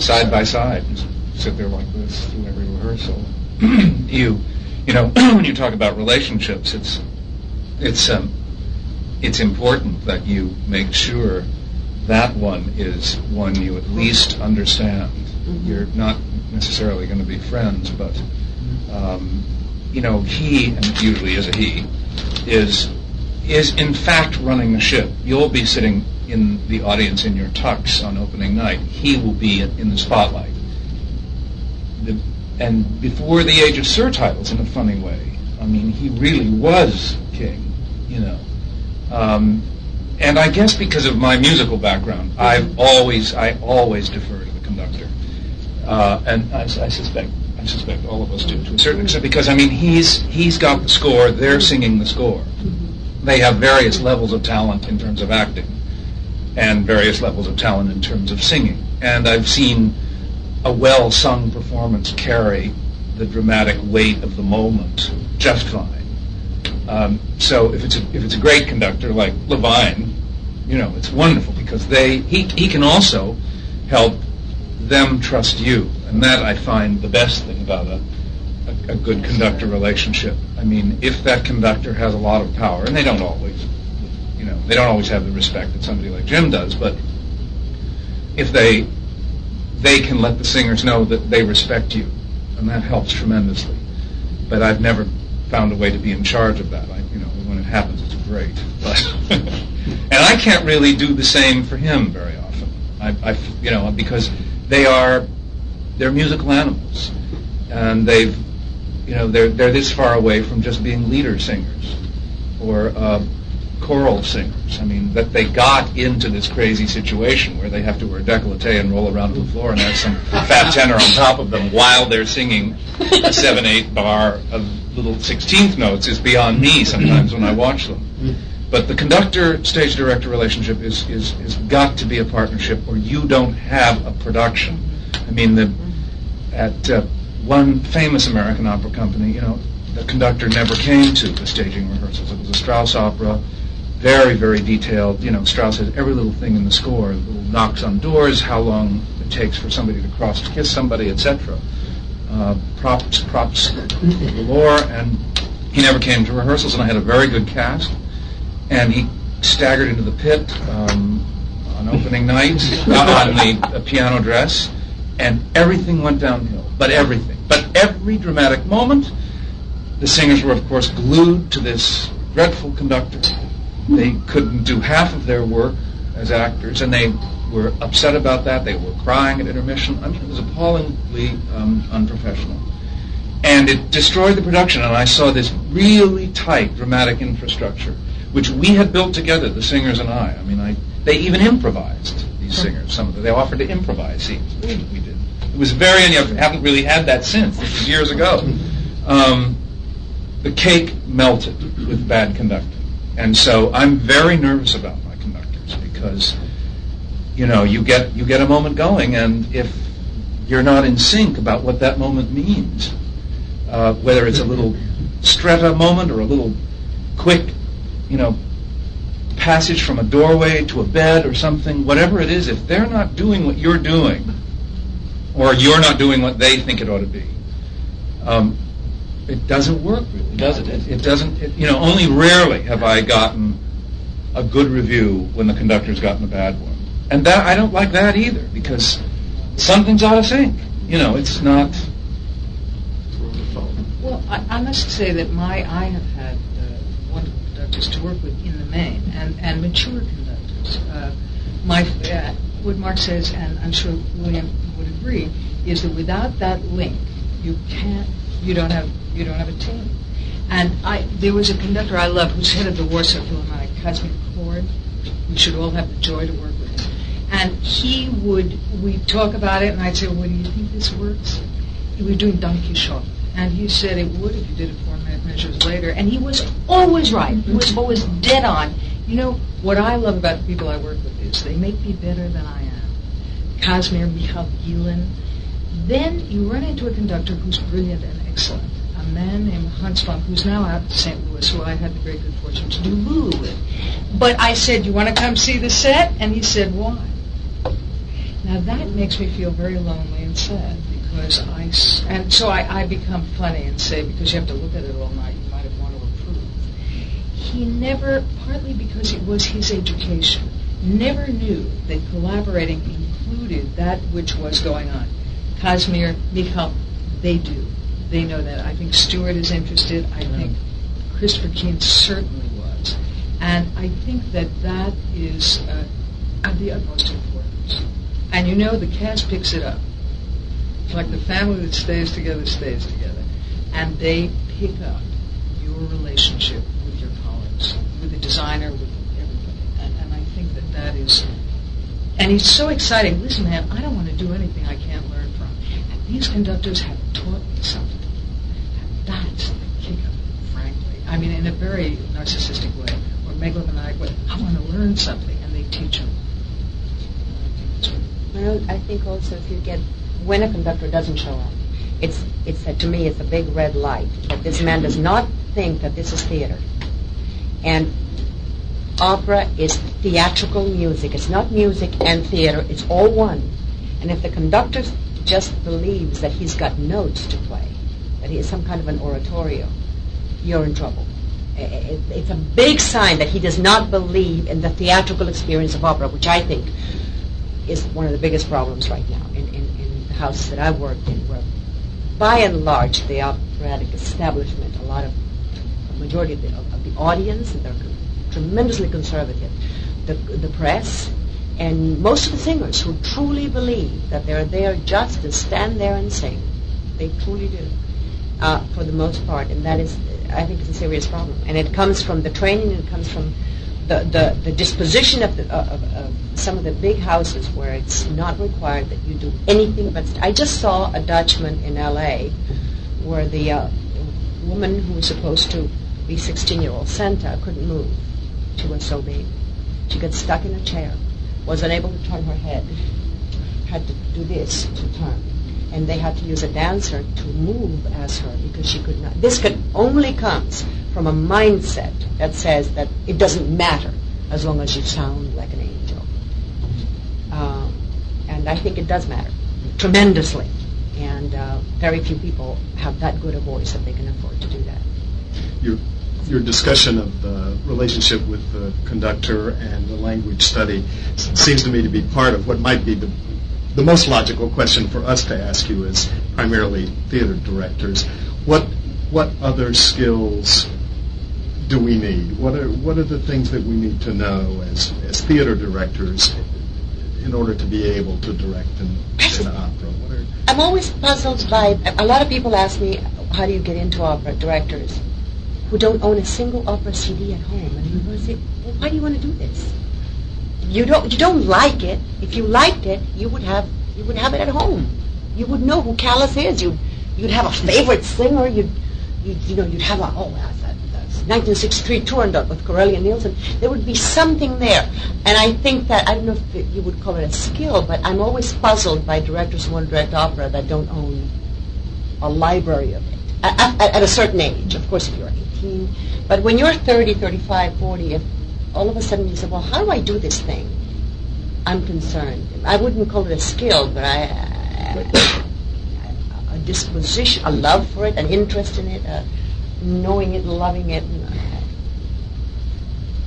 side by side, just sit there like this through every rehearsal. you you know, when you talk about relationships, it's it's um, it's important that you make sure that one is one you at least understand. Mm-hmm. You're not necessarily going to be friends, but um, you know, he, and it usually is a he, is is in fact running the ship. You'll be sitting in the audience in your tux on opening night. He will be in the spotlight. The, and before the age of surtitles, in a funny way, I mean, he really was king, you know. Um, and I guess because of my musical background, I've always, I always defer to the conductor, uh, and I, I suspect, I suspect all of us do to a certain extent. Because I mean, he's he's got the score; they're singing the score. They have various levels of talent in terms of acting, and various levels of talent in terms of singing. And I've seen a well-sung performance carry the dramatic weight of the moment just fine. Um, so if it's a, if it's a great conductor like Levine, you know, it's wonderful because they he he can also help them trust you, and that I find the best thing about a a, a good conductor relationship. I mean, if that conductor has a lot of power, and they don't always, you know, they don't always have the respect that somebody like Jim does, but if they they can let the singers know that they respect you, and that helps tremendously. But I've never found a way to be in charge of that. I, you know, when it happens, it's great. But and I can't really do the same for him very often. I, I you know, because they are they're musical animals, and they've, you know, they're they're this far away from just being leader singers or uh, choral singers. I mean, that they got into this crazy situation where they have to wear décolleté and roll around on the floor and have some fat tenor on top of them while they're singing a seven, eight bar of little sixteenth notes is beyond me sometimes when I watch them. But the conductor-stage director relationship is is has got to be a partnership, or you don't have a production. I mean, the, at uh, one famous American opera company, you know, the conductor never came to the staging rehearsals. It was a Strauss opera. Very, very detailed. You know, Strauss has every little thing in the score, little knocks on doors, how long it takes for somebody to cross to kiss somebody, et cetera. Uh, props, props galore, and he never came to rehearsals, and I had a very good cast, and he staggered into the pit um, on opening night on the uh, piano dress, and everything went downhill, but everything. But every dramatic moment, the singers were, of course, glued to this dreadful conductor. They couldn't do half of their work as actors, and they were upset about that. They were crying at intermission. I mean, it was appallingly um, unprofessional. And it destroyed the production, and I saw this really tight dramatic infrastructure, which we had built together, the singers and I. I mean, I, they even improvised, these singers. Some of them, they offered to improvise scenes, which we did. It was very unusual. I haven't really had that since. This was years ago. Um, the cake melted with bad conducting. And so I'm very nervous about my conductors because, you know, you get you get a moment going, and if you're not in sync about what that moment means, uh, whether it's a little stretta moment or a little quick, you know, passage from a doorway to a bed or something, whatever it is, if they're not doing what you're doing, or you're not doing what they think it ought to be, um, it doesn't work, really, does it? It, it doesn't, it, you know, only rarely have I gotten a good review when the conductor's gotten a bad one. And that I don't like that either, because something's out of sync. You know, it's not... Well, I, I must say that my I have had uh, wonderful conductors to work with in the main, and, and mature conductors. Uh, my, uh, what Mark says, and I'm sure William would agree, is that without that link, you can't, you don't have... You don't have a team. And I, there was a conductor I loved who's head of the Warsaw Philharmonic, Cosmic Chord. We should all have the joy to work with him. And he would, we'd talk about it, and I'd say, well, do you think this works? We were doing Don Quixote. And he said it would if you did it four-minute measures later. And he was always right. He was always dead on. You know, what I love about the people I work with is they make me better than I am. Kazimierz, Michał Gielin. Then you run into a conductor who's brilliant and excellent. A man named Hans Funk, who's now out in Saint Louis, who I had the great good fortune to do Lulu with. But I said, you want to come see the set? And he said, why? Now that makes me feel very lonely and sad, was ice. And so I, I become funny and say, because you have to look at it all night, you might have wanted to approve. He never, partly because it was his education, never knew that collaborating included that which was going on. Kazimir, Michal, they do. They know that. I think Stewart is interested. I yeah. think Christopher Keane certainly was. And I think that that is uh, of the utmost importance. And you know, the cast picks it up. It's like the family that stays together stays together. And they pick up your relationship with your colleagues, with the designer, with everybody. And, and I think that that is... And it's so exciting. Listen, man, I don't want to do anything I can't learn from. And these conductors have taught me something. And that's the kick of it, frankly. I mean, in a very narcissistic way, or megalomaniac way, I want to learn something, and they teach them. Well, I think also if you get, when a conductor doesn't show up, it's it's that, to me, it's a big red light that this man does not think that this is theater. And opera is theatrical music. It's not music and theater. It's all one. And if the conductor just believes that he's got notes to play, that he is some kind of an oratorio, you're in trouble. It's a big sign that he does not believe in the theatrical experience of opera, which I think is one of the biggest problems right now in, in, in the houses that I worked in, where by and large the operatic establishment, a lot of, a majority of the, of the audience, and they're tremendously conservative, the, the press, and most of the singers who truly believe that they're there just to stand there and sing. They truly do, uh, for the most part, and that is, I think, it's a serious problem. And it comes from the training, and it comes from The, the, the disposition of, the, of, of some of the big houses, where it's not required that you do anything but... St- I just saw a Dutchman in L A where the uh, woman who was supposed to be sixteen-year-old, Santa, couldn't move. She was so big. She got stuck in a chair, was unable to turn her head, had to do this to turn. And they had to use a dancer to move as her because she could not... This could only comes from a mindset that says that it doesn't matter as long as you sound like an angel. Um, and I think it does matter tremendously. And uh, very few people have that good a voice that they can afford to do that. Your, your discussion of the relationship with the conductor and the language study seems to me to be part of what might be the, the most logical question for us to ask you as primarily theater directors. What what other skills do we need? What are what are the things that we need to know as, as theater directors in order to be able to direct an, an opera? What are... I'm always puzzled by, a lot of people ask me, how do you get into opera, directors who don't own a single opera C D at home? And people say, well, why do you want to do this? You don't you don't like it. If you liked it, you would have you would have it at home. You would know who Callas is. You'd you'd have a favorite singer. You'd you you know you'd have a oh that's nineteen sixty-three tour and with Corelli and Nielsen, there would be something there. And I think that, I don't know if you would call it a skill, but I'm always puzzled by directors who want to direct opera that don't own a library of it. At, at, at a certain age, of course, if you're eighteen. But when you're thirty, thirty-five, forty, if all of a sudden you say, well, how do I do this thing? I'm concerned. I wouldn't call it a skill, but I, I, I a disposition, a love for it, an interest in it, a, knowing it, loving it, and,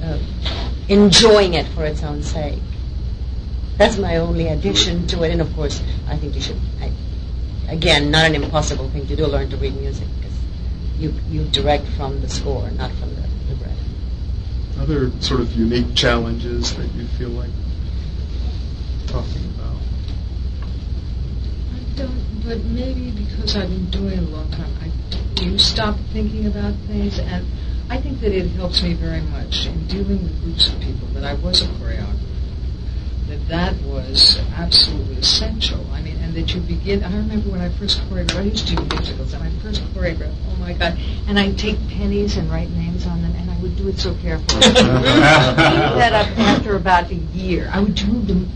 uh, uh, enjoying it for its own sake. That's my only addition to it. And of course, I think you should, I, again, not an impossible thing to do, learn to read music, because you, you direct from the score, not from the libretto. Other sort of unique challenges that you feel like talking about? I don't, but maybe because I've been doing it a long time, I you stop thinking about things, and I think that it helps me very much in dealing with groups of people that I was a choreographer, that that was absolutely essential. I mean, and that you begin, I remember when I first choreographed, I used to do musicals, and I first choreographed, oh my God, and I'd take pennies and write names on them, and I would do it so carefully. I would clean that up after about a year. I would do them,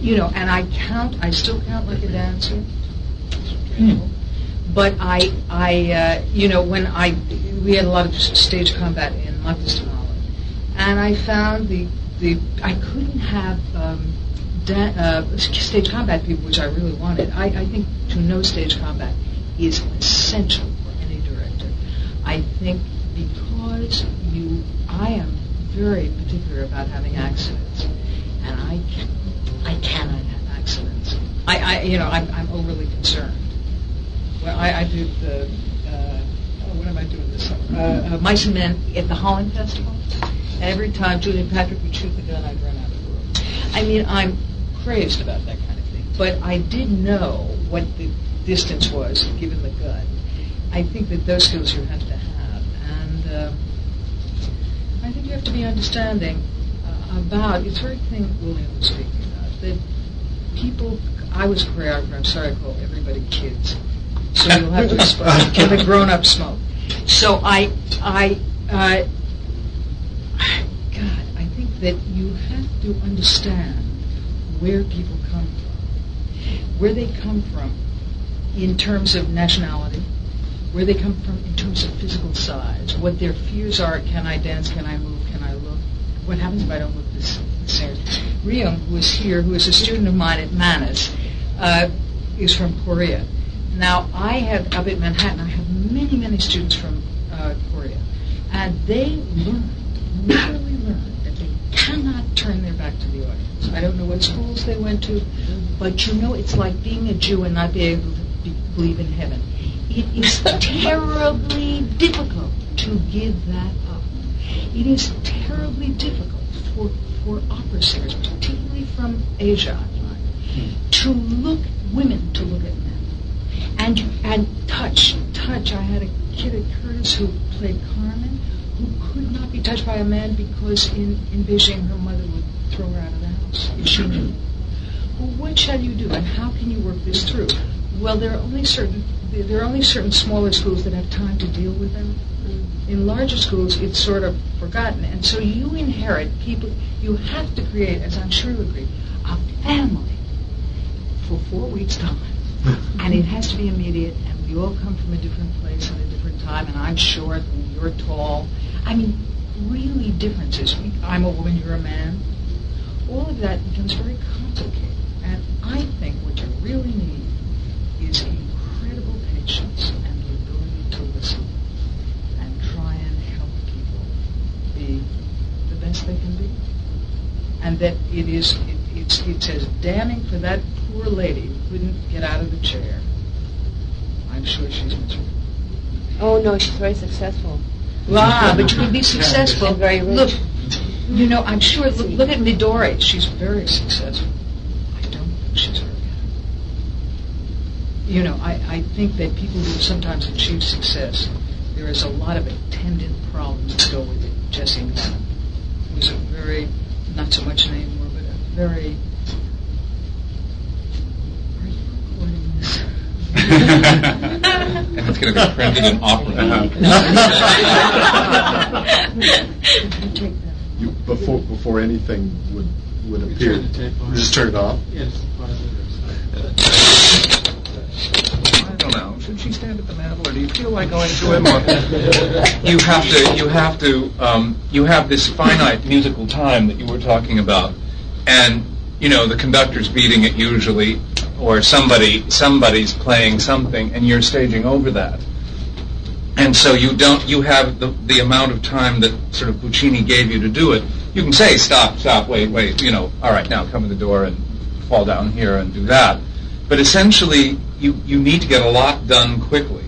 you know, and I count, I still count like a dancer. Mm. But I, I, uh, you know, when I, we had a lot of stage combat in Northwestern Holland, and I found the, the I couldn't have um, da- uh, stage combat people, which I really wanted. I, I think to know stage combat is essential for any director. I think because you, I am very particular about having accidents, and I, can, I cannot have accidents. I, I you know, I'm, I'm overly concerned. Well, I, I did the. Uh, oh, what am I doing this summer? Uh, uh, Mice and Men at the Holland Festival. Every time Julian Patrick would shoot the gun, I'd run out of the room. I mean, I'm crazed about that kind of thing. But I did know what the distance was given the gun. I think that those skills you have to have, and uh, I think you have to be understanding uh, about. It's the very thing William was speaking about. That people, I was a choreographer. I'm sorry, I call everybody kids. So you'll have to explain. Can the grown-up smoke? So I, I. Uh, God, I think that you have to understand where people come from, where they come from in terms of nationality, where they come from in terms of physical size, what their fears are. Can I dance? Can I move? Can I look? What happens if I don't look this same? Ryung, who is here, who is a student of mine at Manus, uh, is from Korea. Now, I have, up at Manhattan, I have many, many students from uh, Korea, and they learn. Literally learned that they cannot turn their back to the audience. I don't know what schools they went to, but you know it's like being a Jew and not being able to be, believe in heaven. It is terribly difficult to give that up. It is terribly difficult for, for opera singers, particularly from Asia, I find, to look women to look at men. And, and touch, touch. I had a kid at Curtis who played Carmen, who could not be touched by a man because in, in Beijing her mother would throw her out of the house if she knew. Well, what shall you do, and how can you work this through? Well, there are only certain there are only certain smaller schools that have time to deal with them. In larger schools, it's sort of forgotten, and so you inherit people. You have to create, as I'm sure you agree, a family for four weeks' time, and it has to be immediate. And we all come from a different place and a different time, and I'm short and you're tall. I mean, really differences. I'm a woman, you're a man. All of that becomes very complicated. And I think what you really need is incredible patience and the ability to listen and try and help people be the best they can be. And that it is, it, it's, it's as damning for that poor lady who couldn't get out of the chair. I'm sure she's miserable. Oh, no, she's very successful. Wow, but you can be successful. Very look, you know, I'm sure, look, look at Midori. She's very successful. I don't think she's very happy. You know, I, I think that people who sometimes achieve success, there is a lot of attendant problems that go with it. Jesse Madden was a very, not so much anymore, but a very... Are you recording this? And it's going to be printed in opera. You, before before anything would would we appear, turn just turn it off. Yes. I don't know. Should she stand at the mantel, or do you feel like going to him? you have to. You have to. Um, you have this finite musical time that you were talking about, and you know the conductor's beating it usually. Or somebody, somebody's playing something, and you're staging over that, and so you don't. You have the, the amount of time that sort of Puccini gave you to do it. You can say, "Stop, stop, wait, wait." You know, all right, now come to the door and fall down here and do that. But essentially, you you need to get a lot done quickly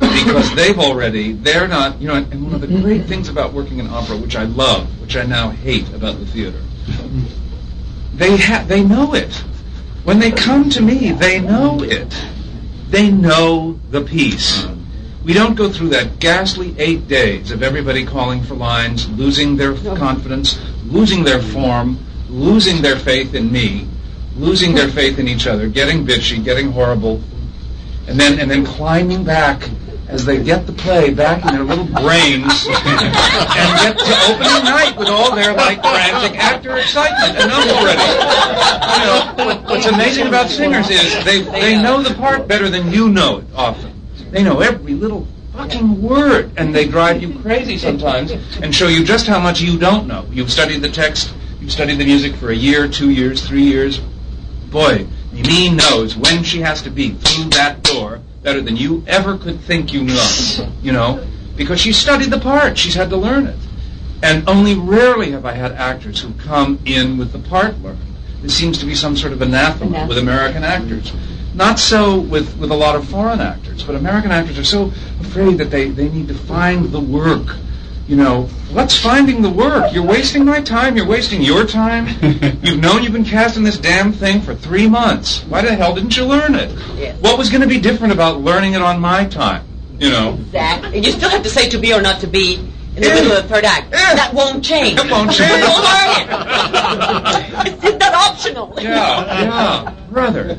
because they've already. They're not. You know, and one of the great things about working in opera, which I love, which I now hate about the theater, they ha- they know it. When they come to me, they know it. They know the piece. We don't go through that ghastly eight days of everybody calling for lines, losing their confidence, losing their form, losing their faith in me, losing their faith in each other, getting bitchy, getting horrible, and then and then climbing back as they get the play back in their little brains and get to opening night with all their, like, frantic actor excitement. Enough already. You know, what's amazing about singers is they they know the part better than you know it often. They know every little fucking word, and they drive you crazy sometimes and show you just how much you don't know. You've studied the text, you've studied the music for a year, two years, three years, boy, Eileen knows when she has to be through that door better than you ever could think you know, you know, because she studied the part. She's had to learn it. And only rarely have I had actors who come in with the part learned. This seems to be some sort of anathema, anathema. with American actors. Not so with, with a lot of foreign actors, but American actors are so afraid that they, they need to find the work. You know, what's finding the work? You're wasting my time. You're wasting your time. You've known you've been casting this damn thing for three months. Why the hell didn't you learn it? Yeah. What was going to be different about learning it on my time? You know. Exactly. And you still have to say to be or not to be in the yeah. middle of the third act. Yeah. That won't change. It won't change. Don't learn it. It's not optional. Yeah, yeah, brother.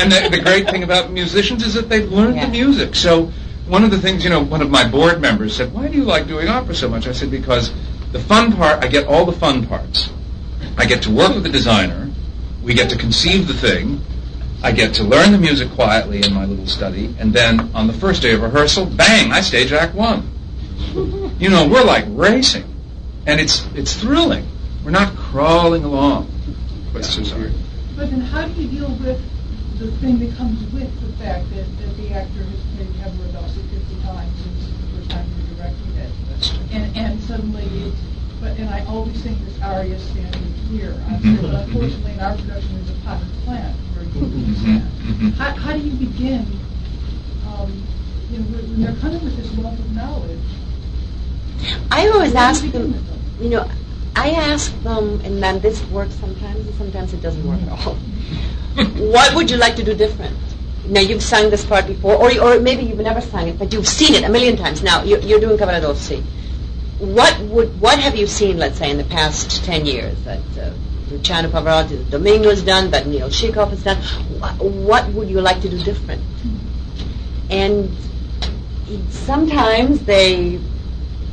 And the, the great thing about musicians is that they've learned yeah. the music. So. One of the things, you know, one of my board members said, why do you like doing opera so much? I said, because the fun part, I get all the fun parts. I get to work with the designer. We get to conceive the thing. I get to learn the music quietly in my little study. And then on the first day of rehearsal, bang, I stage act one. You know, we're like racing. And it's it's thrilling. We're not crawling along. Questions are. But then how do you deal with the thing that comes with the fact that, that the actor has played Camaradasso fifty times since the first time you're directing it, and and suddenly it's, but and I always think this aria standing here. I said, well, unfortunately, in our production, there's a potted plant where you stand. How how do you begin? Um, you know, when they're coming with this wealth of knowledge. I always ask them, them. You know, I ask them, and then this works sometimes, and sometimes it doesn't work at all. What would you like to do different? Now, you've sung this part before, or or maybe you've never sung it, but you've seen it a million times. Now, you're, you're doing Cavaradossi. What would what have you seen, let's say, in the past ten years that uh, Luciano Pavarotti, Domingo has done, that Neil Shikoff has done? What, what would you like to do different? And sometimes they,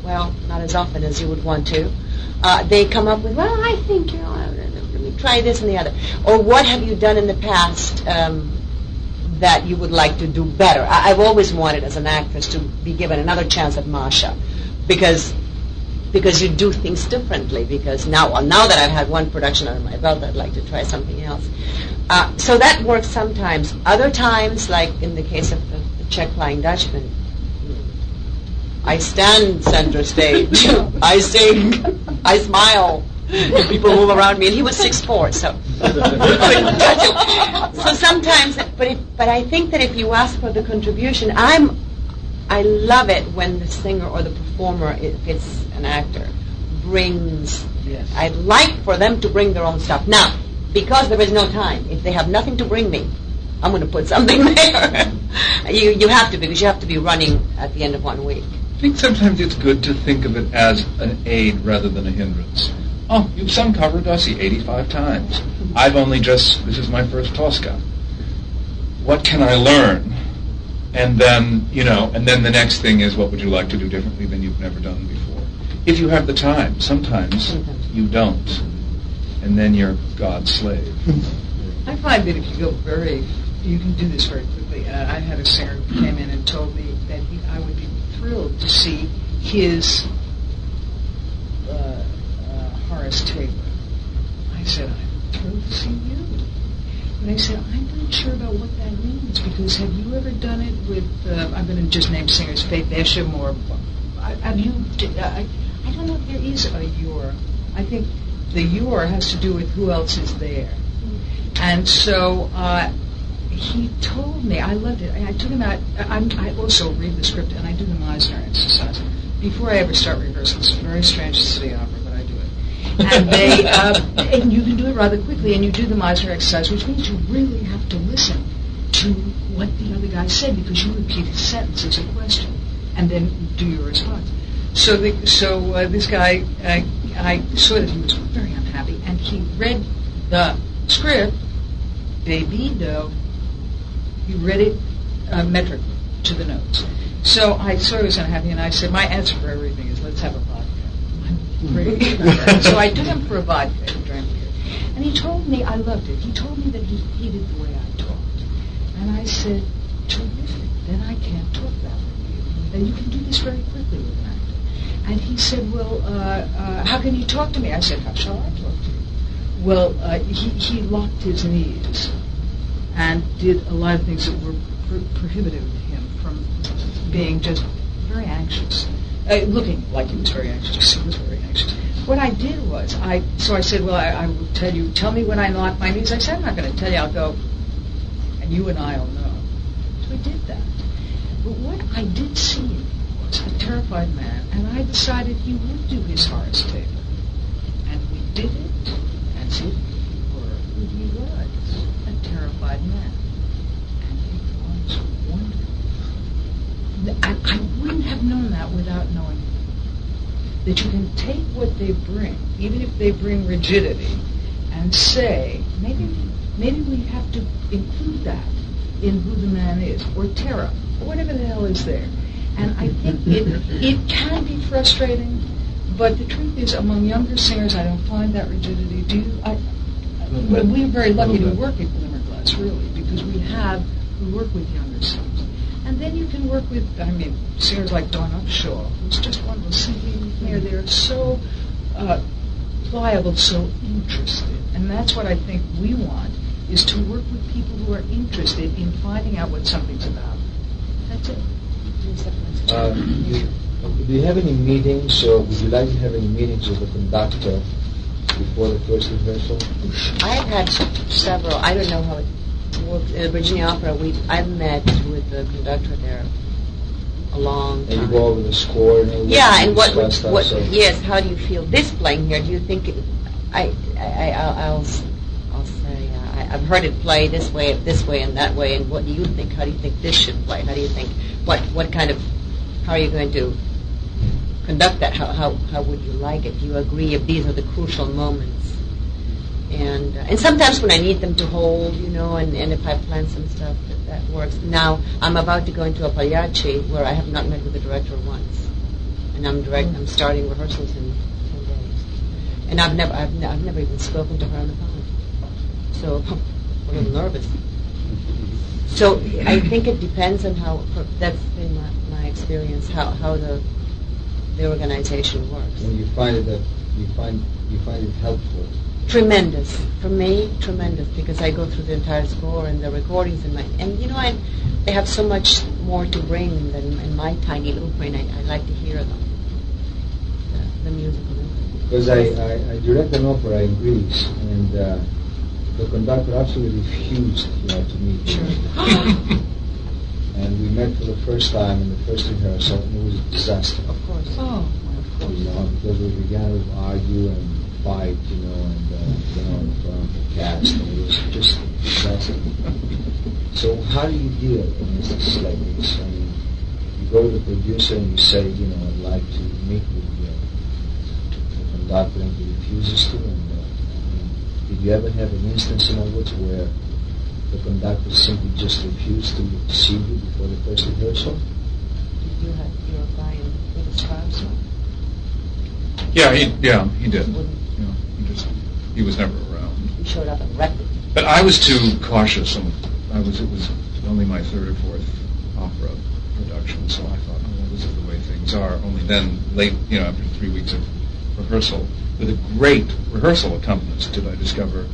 well, not as often as you would want to, uh, they come up with, well, I think, you know, I don't know, let me try this and the other. Or what have you done in the past um, that you would like to do better? I- I've always wanted as an actress to be given another chance at Masha because because you do things differently, because now well, now that I've had one production under my belt, I'd like to try something else. Uh, so that works sometimes. Other times, like in the case of the, the Czech Flying Dutchman, I stand center stage, I sing, I smile, and people move around me, and he was six foot four, so so sometimes, but it, but I think that if you ask for the contribution, I'm, I love it when the singer or the performer, if it's an actor, brings, yes. I'd like for them to bring their own stuff. Now, because there is no time, if they have nothing to bring me, I'm going to put something there. you you have to, because you have to be running at the end of one week. I think sometimes it's good to think of it as an aid rather than a hindrance. Oh, you've sung Cavaradossi eighty-five times. I've only just, this is my first Tosca. What can I learn? And then, you know, and then the next thing is, what would you like to do differently than you've never done before? If you have the time, sometimes, sometimes. You don't. And then you're God's slave. I find that if you go very, you can do this very quickly. Uh, I had a singer who came in and told me that he, I would be thrilled to see his uh, Horace Taylor. I said, I'm thrilled to see you. And I said, I'm not sure about what that means, because have you ever done it with, uh, I'm going to just name singers, Faith Esham, or, I, have you, I, I don't know if there is a your. I think the your has to do with who else is there. And so uh, he told me, I loved it. I, I took him out, I, I also read the script, and I do the Meisner exercise before I ever start rehearsals. It's very strange to City Opera, but I do it. and they, uh, and you can do it rather quickly, and you do the Meisner exercise, which means you really have to listen to what the other guy said, because you repeat his sentence as a question, and then do your response. So the, so uh, this guy, uh, I saw that he was very unhappy, and he read the script, Baby-do, you read it uh, metric to the notes. So I saw he was unhappy, and I said, my answer for everything is, let's have a vodka. So I took him for a vodka and drank it. And he told me, I loved it, he told me that he hated the way I talked. And I said, terrific, then I can't talk that way. Then you can do this very quickly with an actor. And he said, well, uh, uh, how can you talk to me? I said, how shall I talk to you? Well, uh, he, he locked his knees and did a lot of things that were pro- prohibitive to him from being just very anxious. Uh, looking like he was very anxious. He was very anxious. What I did was, I so I said, well, I, I will tell you, tell me when I lock my knees. I said, I'm not going to tell you. I'll go, and you and I will know. So I did that. But what I did see in him was a terrified man, and I decided he would do his hardest table. And we did it, and so we were who he was, a terrified man. And it was wonderful. I, I wouldn't have known that without knowing him. That you can take what they bring, even if they bring rigidity, and say, maybe maybe we have to include that in who the man is, or terror, or whatever the hell is there. And I think it it can be frustrating, but the truth is, among younger singers, I don't find that rigidity. Do you? I, well, we're very lucky to work at Glimmerglass, really, because we have, we work with younger singers. And then you can work with, I mean, singers like Dawn Upshaw, who's just one of those singing there. They're so uh, pliable, so interested. And that's what I think we want, is to work with people who are interested in finding out what something's about. That's it. Uh, do, do you have any meetings, or would you like to have any meetings with the conductor before the first rehearsal? I've had several. I don't know how it worked at Virginia Opera. We I've met with the conductor there a long time. And you go over the score and yeah, and what, what, stuff, what so. Yes, how do you feel this playing here? Do you think it, I I I'll I'll say uh, I, I've heard it play this way, this way, and that way. And what do you think? How do you think this should play? How do you think what what kind of how are you going to conduct that? How how how would you like it? Do you agree if these are the crucial moments? And uh, and sometimes when I need them to hold, you know, and, and if I plan some stuff, that, that works. Now, I'm about to go into a Pagliacci where I have not met with the director once. And I'm direct, I'm starting rehearsals in ten days. And I've never I've, n- I've never even spoken to her on the phone. So I'm a little nervous. So I think it depends on how, that's been my, my experience, how, how the the organization works. And you find it that you find you find it helpful. Tremendous. For me, tremendous, because I go through the entire score and the recordings and my, and you know, I, they have so much more to bring than in my tiny little brain. I, I like to hear them, the, the musical. Because I, I, I direct an opera in Greece, and uh, the conductor absolutely refused you know, to meet sure. me. And we met for the first time in the first rehearsal, and it was a disaster. Of course. Oh, of course. You know, because we began to argue and fight, you know, and, uh, you know, in front of the cast, and it was just disaster. So how do you deal with this like this? I mean, you go to the producer and you say, you know, I'd like to meet with uh, the conductor, and he refuses to, and uh, I mean, did you ever have an instance, in other words, where the conductor simply just refused to see you before the first rehearsal? Did you have your client with his spouse? Yeah, he, yeah, he did. You know, he, just, he was never around. He showed up and wrecked it. But I was too cautious, and I was. It was only my third or fourth opera production, so I thought, oh, well, this is the way things are. Only then, late, you know, after three weeks of rehearsal, with a great rehearsal accompanist, did I discover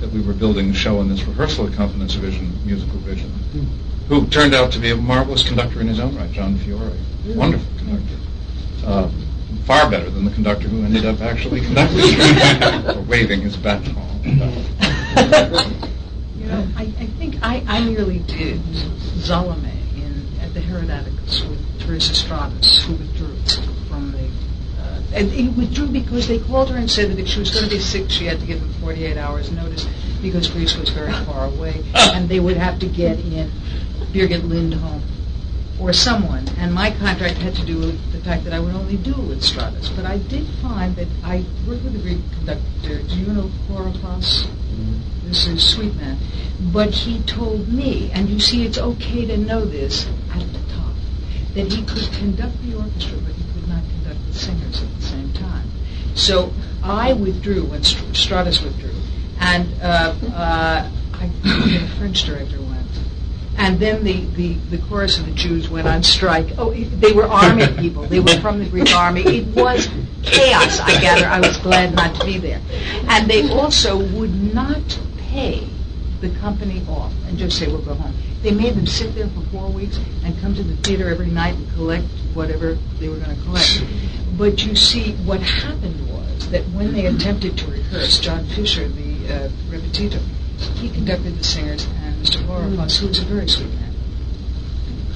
that we were building a show in this rehearsal accompanist vision, musical vision, mm. who turned out to be a marvelous conductor in his own right, John Fiore, mm. wonderful conductor. Uh, Far better than the conductor who ended up actually conducting or waving his baton. You know, I, I think I, I nearly did Zalame in at the Herod Atticus with Teresa Stratus, who withdrew from the. Uh, and it withdrew because they called her and said that if she was going to be sick, she had to give them forty-eight hours notice because Greece was very far away, and they would have to get in Birgit Lindholm or someone, and my contract had to do with the fact that I would only do it with Stratus. But I did find that I worked with a Greek conductor, do you know Chloropos? Mm-hmm. This is sweet man. But he told me, and you see it's okay to know this at the top, that he could conduct the orchestra, but he could not conduct the singers at the same time. So I withdrew when St- Stratus withdrew, and uh, uh, I the French director went. And then the, the, the chorus of the Jews went on strike. Oh, they were army people. They were from the Greek army. It was chaos, I gather. I was glad not to be there. And they also would not pay the the company off and just say, we'll go home. They made them sit there for four weeks and come to the theater every night and collect whatever they were going to collect. But you see, what happened was that when they attempted to rehearse, John Fisher, the uh, repetitor, he conducted the singers, and Mister Horopos, who was a very sweet man,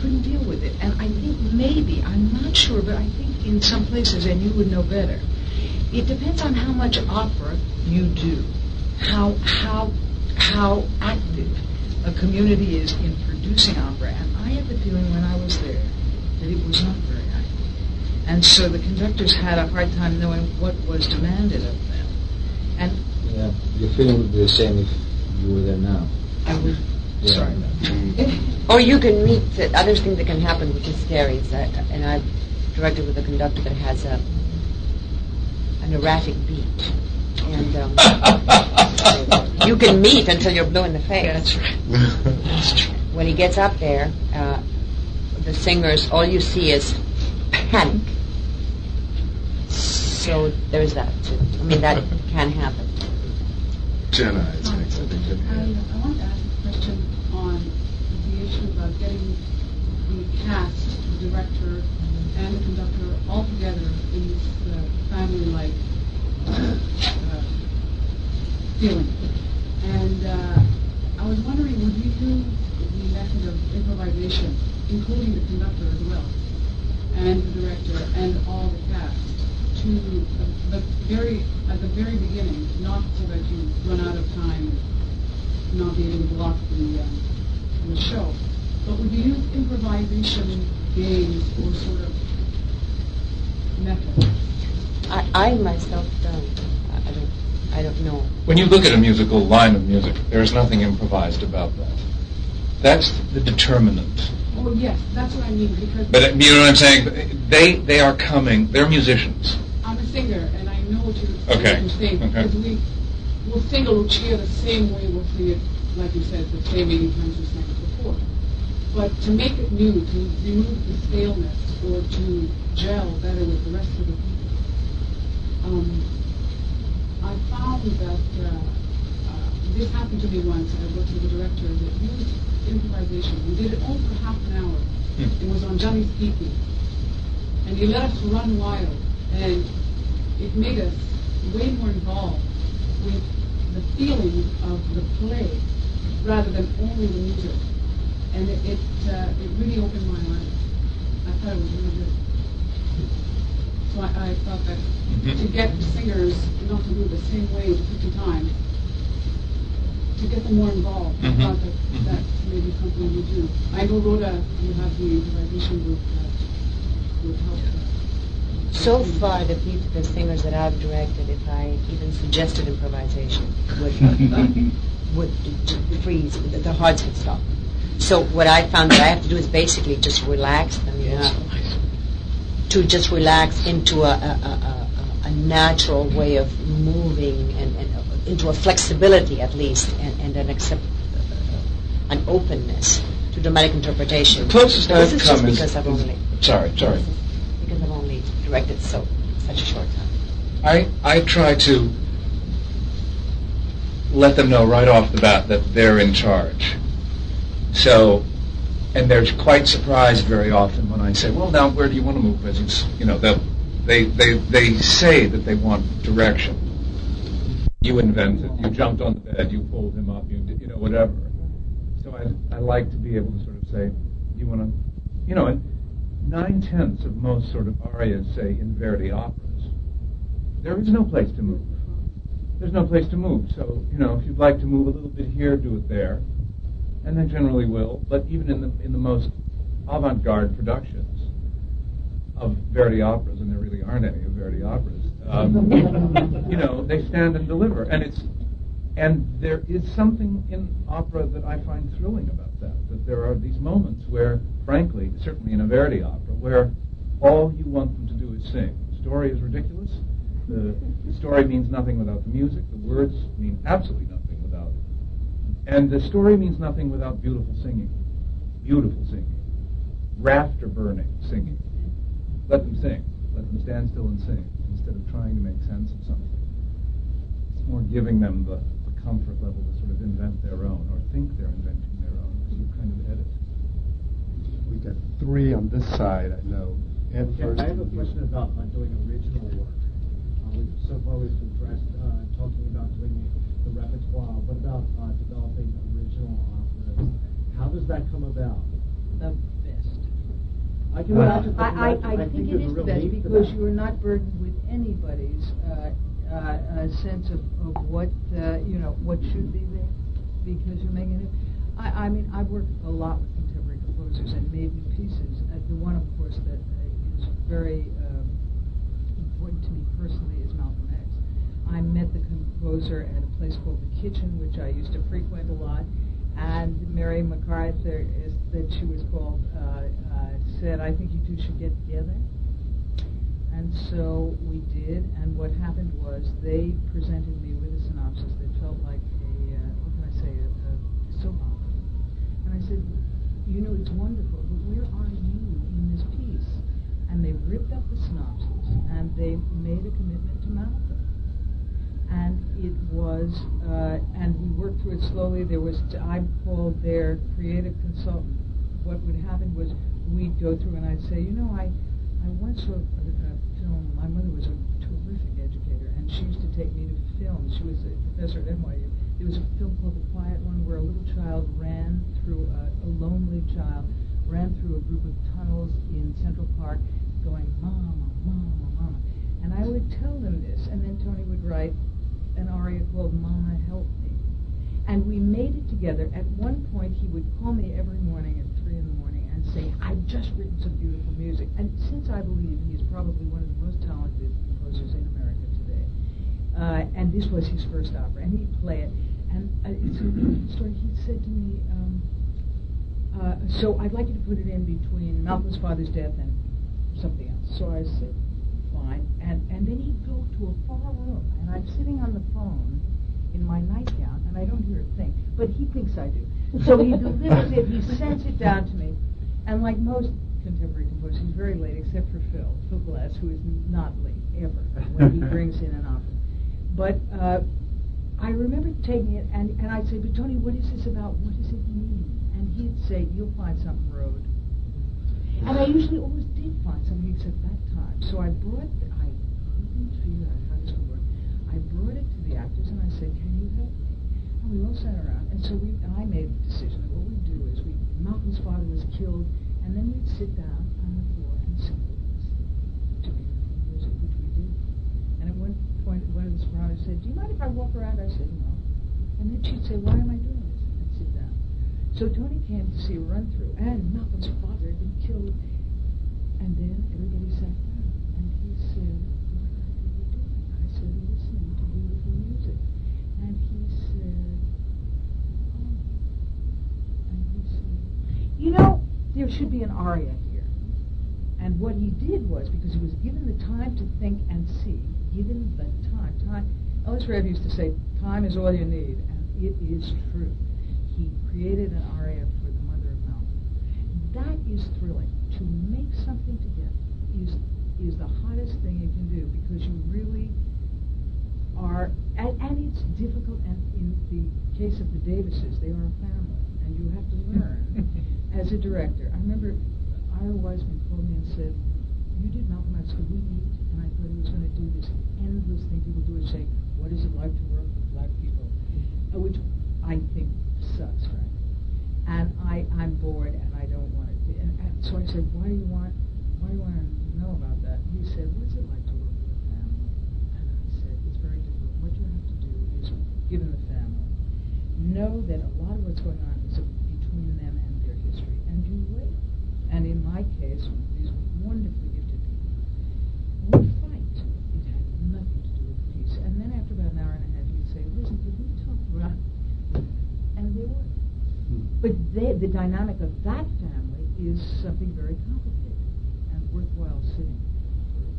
couldn't deal with it. And I think maybe, I'm not sure, but I think in some places, and you would know better, it depends on how much opera you do, how how how active a community is in producing opera. And I have a feeling when I was there that it was not very active. And so the conductors had a hard time knowing what was demanded of them. And yeah, your feeling would be the same if you were there now. I would. Yeah. Sorry. Or you can meet the other thing that can happen, which is scary. Is that, and I've directed with a conductor that has a an erratic beat, and um, you can meet until you're blue in the face. Yeah, that's right. That's true. When he gets up there, uh, the singers, all you see is panic. So there's that too. I mean, that can happen. Jenna, I think it's something. I want to ask a question on the issue about getting the cast, the director, and the conductor all together in this uh, family-like uh, uh, feeling. And uh, I was wondering, would you do the method of improvisation, including the conductor as well, and the director, and all the cast, to the, the very at the very beginning, not so that you run out of time, not be able to block the, um, the show, but would you use improvisation games or sort of method? I, I myself don't. I don't. I don't know. When you look at a musical line of music, there is nothing improvised about that. That's the determinant. Oh yes, that's what I mean. Because but you know what I'm saying. They they are coming. They're musicians. I'm a singer, and I know what you're, okay. what you're saying. Okay. Because we will sing a Lucia the same way we'll sing it, like you said, the same eighty times we sang it before. But to make it new, to remove the staleness, or to gel better with the rest of the people, um, I found that uh, uh, this happened to me once. I worked with a director that used improvisation. We did it all for half an hour. Mm. It was on Johnny Speaking, and he let us run wild, and it made us way more involved with the feeling of the play rather than only the music. And it it, uh, it really opened my eyes. I thought it was really good. So I, I thought that mm-hmm. to get the singers not to do the same way fifty times, to get them more involved, mm-hmm. I thought that mm-hmm. that's maybe something we do. I know Rhoda, you have the improvisation group that would help. So far, the people, the singers that I've directed, if I even suggested improvisation, would would freeze. Their hearts would stop. So what I found that I have to do is basically just relax them, you know, to just relax into a, a, a, a natural way of moving and, and into a flexibility at least, and, and an accept, an openness to dramatic interpretation. The closest so I've come is, because I've only, sorry, sorry, because I've only directed so such a short time. I I try to let them know right off the bat that they're in charge. So, and they're quite surprised very often when I say, well, now, where do you want to move business? You know, they, they, they say that they want direction. You invented, you jumped on the bed, you pulled him up, you did, you know, whatever. So I, I like to be able to sort of say, you want to, you know, and nine-tenths of most sort of arias, say, in Verdi operas, there is no place to move. There's no place to move. So, you know, if you'd like to move a little bit here, do it there. And they generally will, but even in the in the most avant-garde productions of Verdi operas, and there really aren't any of Verdi operas, um, you know, they stand and deliver, and it's and there is something in opera that I find thrilling about that. That there are these moments where, frankly, certainly in a Verdi opera, where all you want them to do is sing. The story is ridiculous. The, the story means nothing without the music. The words mean absolutely nothing. And the story means nothing without beautiful singing, beautiful singing, rafter-burning singing. Let them sing. Let them stand still and sing instead of trying to make sense of something. It's more giving them the, the comfort level to sort of invent their own or think they're inventing their own, because you kind of edit. We got three on this side, I know. Ed yeah, first. I have a question about uh, doing original work. Uh, we've, so far we've addressed uh, talking about doing the repertoire. What about uh, developing original operas? How does that come about? The best. I, can well, imagine I, I, I, I think, think it is the best because you are not burdened with anybody's uh, uh, sense of, of what uh, you know what should be there, because you're making it. I, I mean, I've worked a lot with contemporary composers and made new pieces. Uh, the one, of course, that is very um, important to me personally is Malcolm X. I met the composer at a place called The Kitchen, which I used to frequent a lot. And Mary MacArthur, is that she was called, uh, uh, said, I think you two should get together. And so we did, and what happened was they presented me with a synopsis that felt like a, uh, what can I say, a, a soap opera. And I said, you know, it's wonderful, but where are you in this piece? And they ripped up the synopsis, and they made a commitment to Malcolm. And it was, uh, and we worked through it slowly. There was, t- I called their creative consultant. What would happen was we'd go through and I'd say, you know, I, I once saw a, a film. My mother was a terrific educator, and she used to take me to films. She was a professor at N Y U. There was a film called The Quiet One, where a little child ran through, a, a lonely child, ran through a group of tunnels in Central Park, going, mama, mama, mama. And I would tell them this, and then Tony would write an aria called Mama Help Me. And we made it together. At one point, he would call me every morning at three in the morning and say, I've just written some beautiful music. And since I believe he is probably one of the most talented composers in America today, uh, and this was his first opera, and he'd play it. And uh, it's a story. He said to me, um, uh, so I'd like you to put it in between Malcolm's father's death and something else. So I said, fine. And, and then he'd go to a far room, and I'm sitting on the phone in my nightgown, and I don't hear a thing, but he thinks I do. So he delivers it, he sends it down to me, and like most contemporary composers, he's very late, except for Phil, Phil Glass, who is not late, ever, when he brings in an opera. But uh, I remember taking it, and, and I'd say, but Tony, what is this about? What does it mean? And he'd say, you'll find something, Rhoda. And I usually always did find something, except that time. So I brought, the, I couldn't figure out how this would work. I brought it to the actors and I said, can you help me? And we all sat around. And so we, and I made the decision that what we'd do is we, Malcolm's father was killed, and then we'd sit down on the floor and sing to beautiful music, which we did. And at one point, one of the sopranos said, do you mind if I walk around? I said, no. And then she'd say, why am I doing this? And I'd sit down. So Tony came to see a run-through, and Malcolm's father had been killed. And then everybody sat down, and he said, what are you doing? I said, listening to beautiful music. And he said, oh. And he said, you know, there should be an aria here. And what he did was, because he was given the time to think and see, given the time, time. Ellis Rev used to say, time is all you need, and it is true. He created an aria for the mother of Malcolm. That is thrilling. To make something together is is the hottest thing you can do, because you really are, and, and it's difficult, and in the case of the Davises, they are a family, and you have to learn as a director. I remember Ira Wiseman called me and said, you did Malcolm X, could we meet? And I thought he was going to do this endless thing people do is say, what is it like to work with black people? Uh, which I think sucks, right? And I, I'm bored, and I don't want it to. And, and so I said, why do you want why do you want to know about that? And he said, what's it like to work with a family? And I said, it's very difficult. What you have to do is, given the family, know that a lot of what's going on is between them and their history, and you wait. And in my case, these wonderfully gifted people would fight. It had nothing to do with peace. And then after about an hour and a half, you'd say, listen, could we talk about it? And they would. But they, the dynamic of that family is something very complicated and worthwhile sitting through,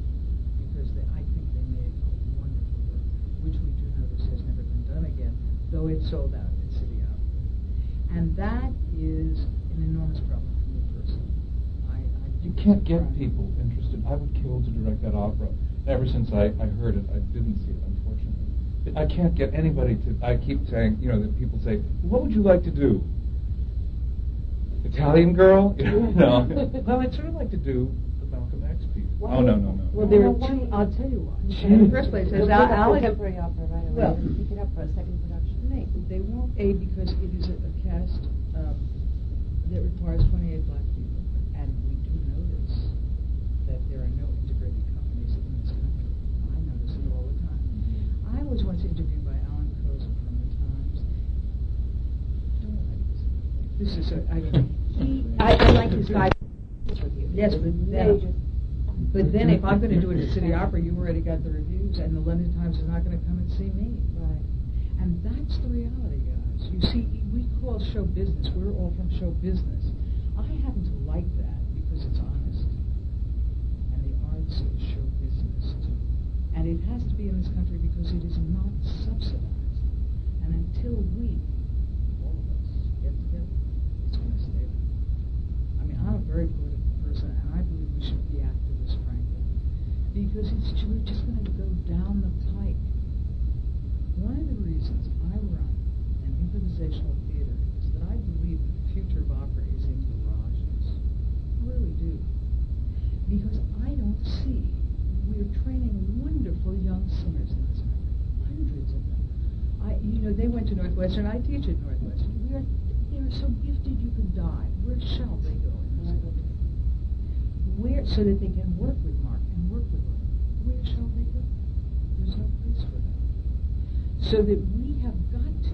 because they, I think they made a wonderful work, which we do notice has never been done again, though it sold out at City Opera. And that is an enormous problem for me personally. I, I you can't get people interested. I would kill to direct that opera. Ever since I, I heard it, I didn't see it, unfortunately. I can't get anybody to, I keep saying, you know, that people say, what would you like to do? Italian girl? No. Well, I'd sort of like to do the Malcolm X piece. Well, oh, no, no, no. Well, there are two, I'll tell you what. In the first place, there's well, Al- contemporary opera, right away. Well, you pick it up for a second production. They, they won't, A, because it is a, a cast um, that requires twenty-eight black people, and we do notice that there are no integrated companies in this country. I notice it all the time. I was once interviewed by Alan Coase from the Times. Don't like this. This is a, I mean, he, I, I like his guy. Yes, but then, but then if I'm going to do it at City Opera, you've already got the reviews, and the London Times is not going to come and see me. Right. And that's the reality, guys. You see, we call show business. We're all from show business. I happen to like that because it's honest. And the arts is show business, too. And it has to be in this country because it is not subsidized. And until we, all of us, get together, it's going to stay there. I mean, I'm a very political person, and I believe we should be activists, frankly, because it's, we're just going to go down the pike. One of the reasons I run an improvisational theater is that I believe that the future of opera is in garages. I really do. Because I don't see, we're training wonderful young singers in this country, hundreds of them. I, you know, they went to Northwestern, I teach at Northwestern. We are, they are so gifted you can die. Where shall they go in this country? Where, so that they can work with Mark and work with Mark. Where shall they go? There's no place for them. So that we have got to,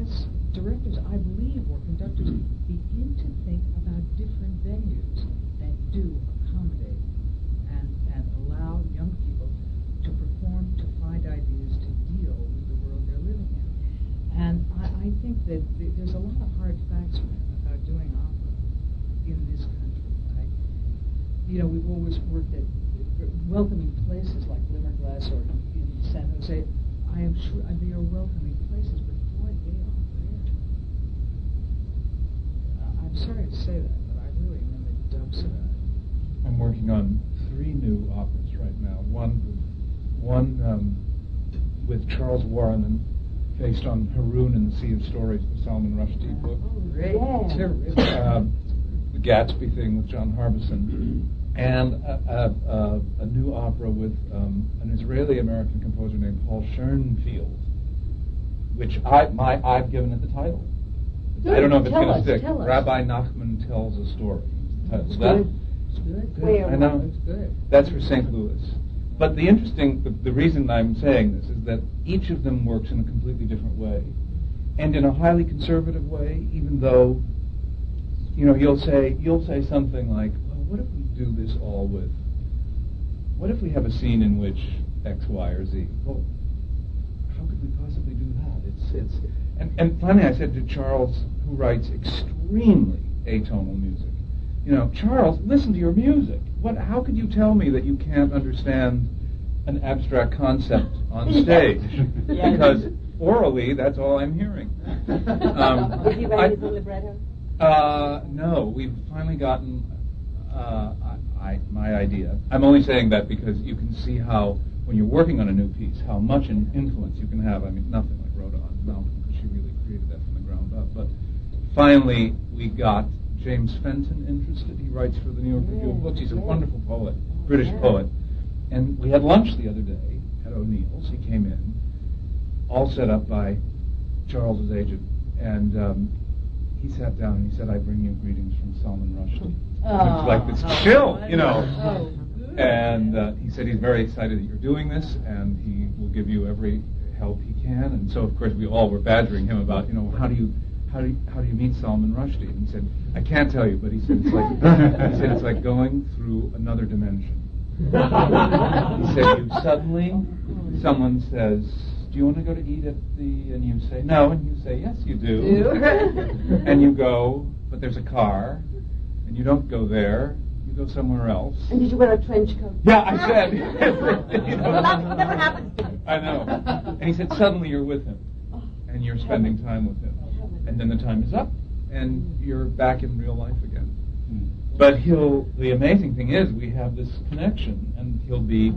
as directors, I believe, or conductors, begin to think about different venues that do accommodate and, and allow young people to perform, to find ideas, to deal with the world they're living in. And I, I think that th- there's a lot of hard facts about doing opera in this country. Right? You know, we've always worked at welcoming places like Limmerglass or in San Jose. I am sure they are welcoming places, but boy, they are rare. Uh, I'm sorry to say that, but I really am in the dumps of it. I'm working on three new operas right now. One, one um, with Charles Warren, and based on Harun and the Sea of Stories, the Salman Rushdie uh, book. Oh, great! Yeah. Uh, the Gatsby thing with John Harbison. And a, a, a new opera with um, an Israeli-American composer named Paul Schoenfield, which I, my, I've given it the title. Good. I don't know if tell it's going to stick. Rabbi Nachman Tells a Story. It's good. It's good. Good. I know. It's good. That's for Saint Louis. But the interesting, the, the reason I'm saying this is that each of them works in a completely different way, and in a highly conservative way, even though, you know, you'll say, you'll say something like, well, what if we do this all with, what if we have a scene in which X, Y, or Z? Well, how could we possibly do that? It's it's and, and finally I said to Charles, who writes extremely atonal music, you know, Charles, listen to your music. What? How could you tell me that you can't understand an abstract concept on stage? Yes. Because orally, that's all I'm hearing. um, Have you read the libretto? Uh, no, we've finally gotten. Uh, I, I, my idea. I'm only saying that because you can see how, when you're working on a new piece, how much an influence you can have. I mean, nothing like Rhoda on Malcolm, because she really created that from the ground up. But finally, we got James Fenton interested. He writes for the New York yeah, Review of Books. He's a yeah. wonderful poet, British yeah. poet. And we had lunch the other day at O'Neill's. He came in, all set up by Charles's agent, and um, he sat down and he said, "I bring you greetings from Salman Rushdie." Oh, it's like this oh, chill, you know. Oh, and uh, he said he's very excited that you're doing this, and he will give you every help he can. And so, of course, we all were badgering him about, you know, how do you, how do you, how do you meet Salman Rushdie? And he said, I can't tell you, but he said it's like, he said it's like going through another dimension. He said you suddenly, someone says, do you want to go to eat at the, and you say no, and you say yes, you do, and you go, but there's a car. And you don't go there, you go somewhere else. And did you wear a trench coat? Yeah, I said. You know, well, that never happens. I know. And he said, suddenly you're with him, and you're spending time with him. And then the time is up, and you're back in real life again. But he'll, the amazing thing is, we have this connection, and he'll be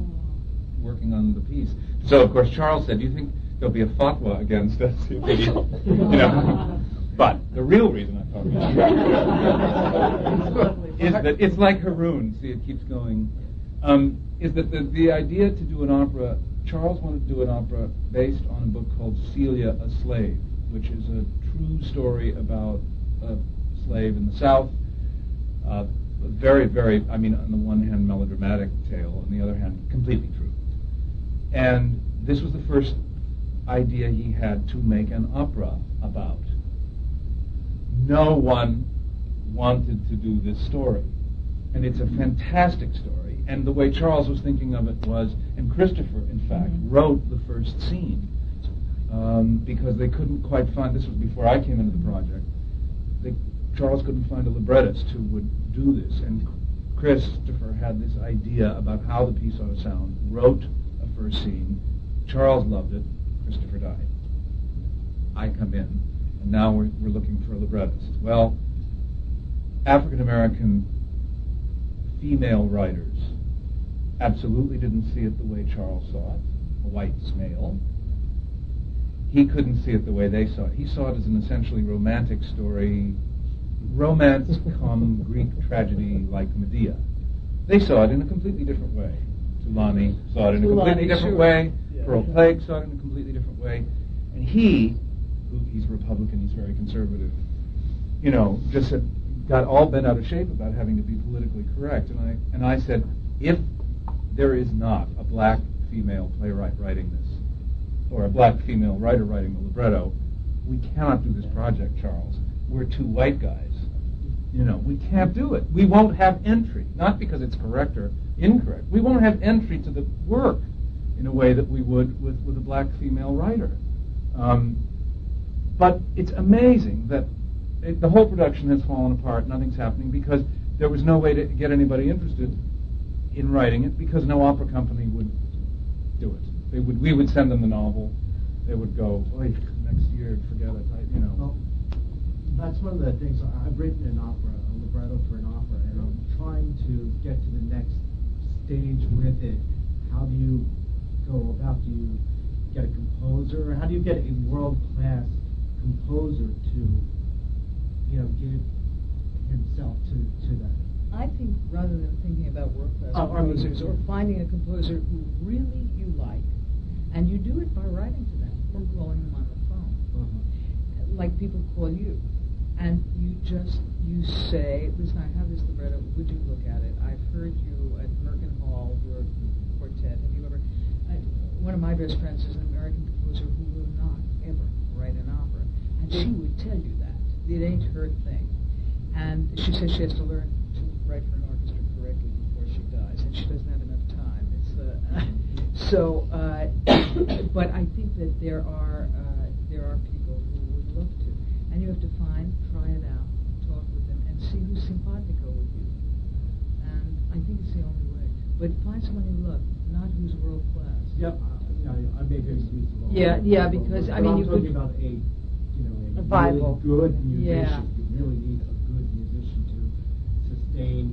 working on the piece. So, of course, Charles said, do you think, there'll be a fatwa against us. If we, you know. But the real reason I'm talking about it is that it's like Haroun. See, it keeps going. Um, is that the, the idea to do an opera, Charles wanted to do an opera based on a book called Celia, a Slave, which is a true story about a slave in the South. Uh, very, very, I mean, on the one hand, melodramatic tale, on the other hand, completely true. And this was the first idea he had to make an opera about. No one wanted to do this story. And it's a fantastic story. And the way Charles was thinking of it was, and Christopher, in fact, mm-hmm. wrote the first scene um, because they couldn't quite find, this was before I came into the project, they, Charles couldn't find a librettist who would do this. And Christopher had this idea about how the piece ought to sound, wrote a first scene. Charles loved it. Christopher died. I come in, and now we're, we're looking for a librettist. Well, African-American female writers absolutely didn't see it the way Charles saw it, a white male. He couldn't see it the way they saw it. He saw it as an essentially romantic story, romance come Greek tragedy like Medea. They saw it in a completely different way. Tulani saw it in a completely different way. Pearl Plagg saw it in a completely different way. And he, who he's Republican, he's very conservative, you know, just said, got all bent out of shape about having to be politically correct. And I and I said, if there is not a black female playwright writing this, or a black female writer writing the libretto, we cannot do this project, Charles. We're two white guys. You know, we can't do it. We won't have entry, not because it's correct or incorrect. We won't have entry to the work in a way that we would with, with a black female writer. Um, but it's amazing that It, the whole production has fallen apart. Nothing's happening because there was no way to get anybody interested in writing it because no opera company would do it. They would. We would send them the novel. They would go, oh, next year, forget it. I, you know. Well, that's one of the things. I've written an opera, a libretto for an opera, and I'm trying to get to the next stage with it. How do you go about? Do you get a composer? How do you get a world-class composer to, you know, give himself to, to that? I think rather than thinking about world-class oh, composers or finding a composer who really you like, and you do it by writing to them or calling them on the phone, uh-huh. like people call you, and you just, you say, listen, I have this libretto, would you look at it? I've heard you at Merkin Hall, your quartet, have you ever, uh, one of my best friends is an American composer who will not ever write an opera, and she would tell you that. It ain't her thing. And she says she has to learn to write for an orchestra correctly before she dies, and she doesn't have enough time. It's uh, so, uh, but I think that there are uh, there are people who would love to, and you have to find, try it out, talk with them, and see who's simpatico with you. And I think it's the only way. But find someone you love, not who's world class. Yep. Uh, yeah, I make excuses. Yeah, yeah, because I mean, you could. I'm talking about a. You know, a, a Bible. Really good musician. Yeah. You really need a good musician to sustain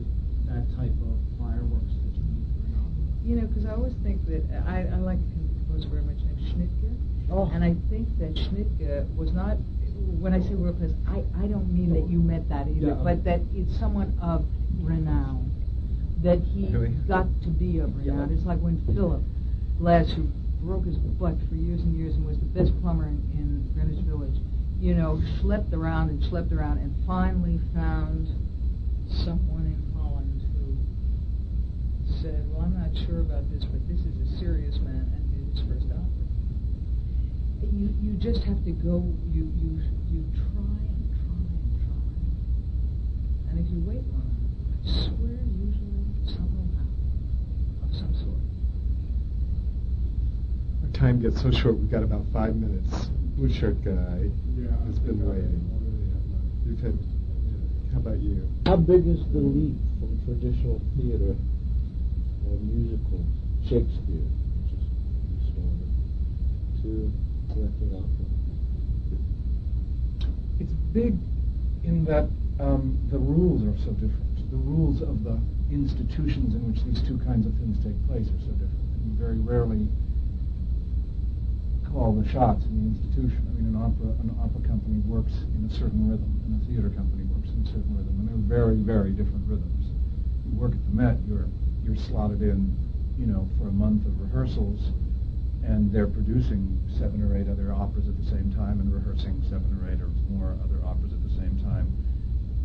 that type of fireworks that you need for an opera. You know, because I always think that I, I like a composer very much named Schnittke, oh. and I think that Schnittke was not. When I say world class, I, I don't mean that you meant that either, yeah. but that it's someone of renown, that he really? got to be of renown. Yeah. It's like when Philip Glass, who broke his butt for years and years and was the best plumber in, in Greenwich Village, you know, schlepped around and schlepped around and finally found someone in Holland who said, well, I'm not sure about this, but this is a serious man, and did his first opera. You you just have to go, you, you, you try and try and try. And if you wait long enough, I swear usually someone out of some sort. Our time gets so short, we've got about five minutes. Blue shirt guy has yeah, been waiting. You can, how about you? How big is the leap from traditional theater or musical Shakespeare, which is historical, to directing opera? It's big in that um, the rules are so different. The rules of the institutions in which these two kinds of things take place are so different. And very rarely call the shots in the institution. I mean, an opera an opera company works in a certain rhythm, and a theater company works in a certain rhythm, and they're very, very different rhythms. You work at the Met, you're you're slotted in, you know, for a month of rehearsals, and they're producing seven or eight other operas at the same time and rehearsing seven or eight or more other operas at the same time.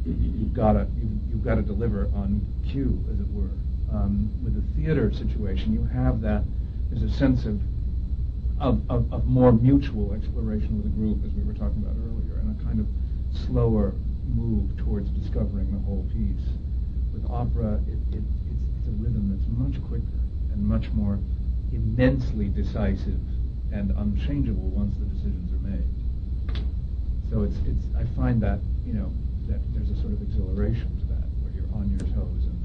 You've got to you've, you've got to deliver on cue, as it were. Um, with a theater situation, you have that. There's a sense of of, of of more mutual exploration with a group, as we were talking about earlier, and a kind of slower move towards discovering the whole piece. With opera, it, it, it's, it's a rhythm that's much quicker and much more immensely decisive and unchangeable once the decisions are made. So it's it's I find that, you know, that there's a sort of exhilaration to that, where you're on your toes and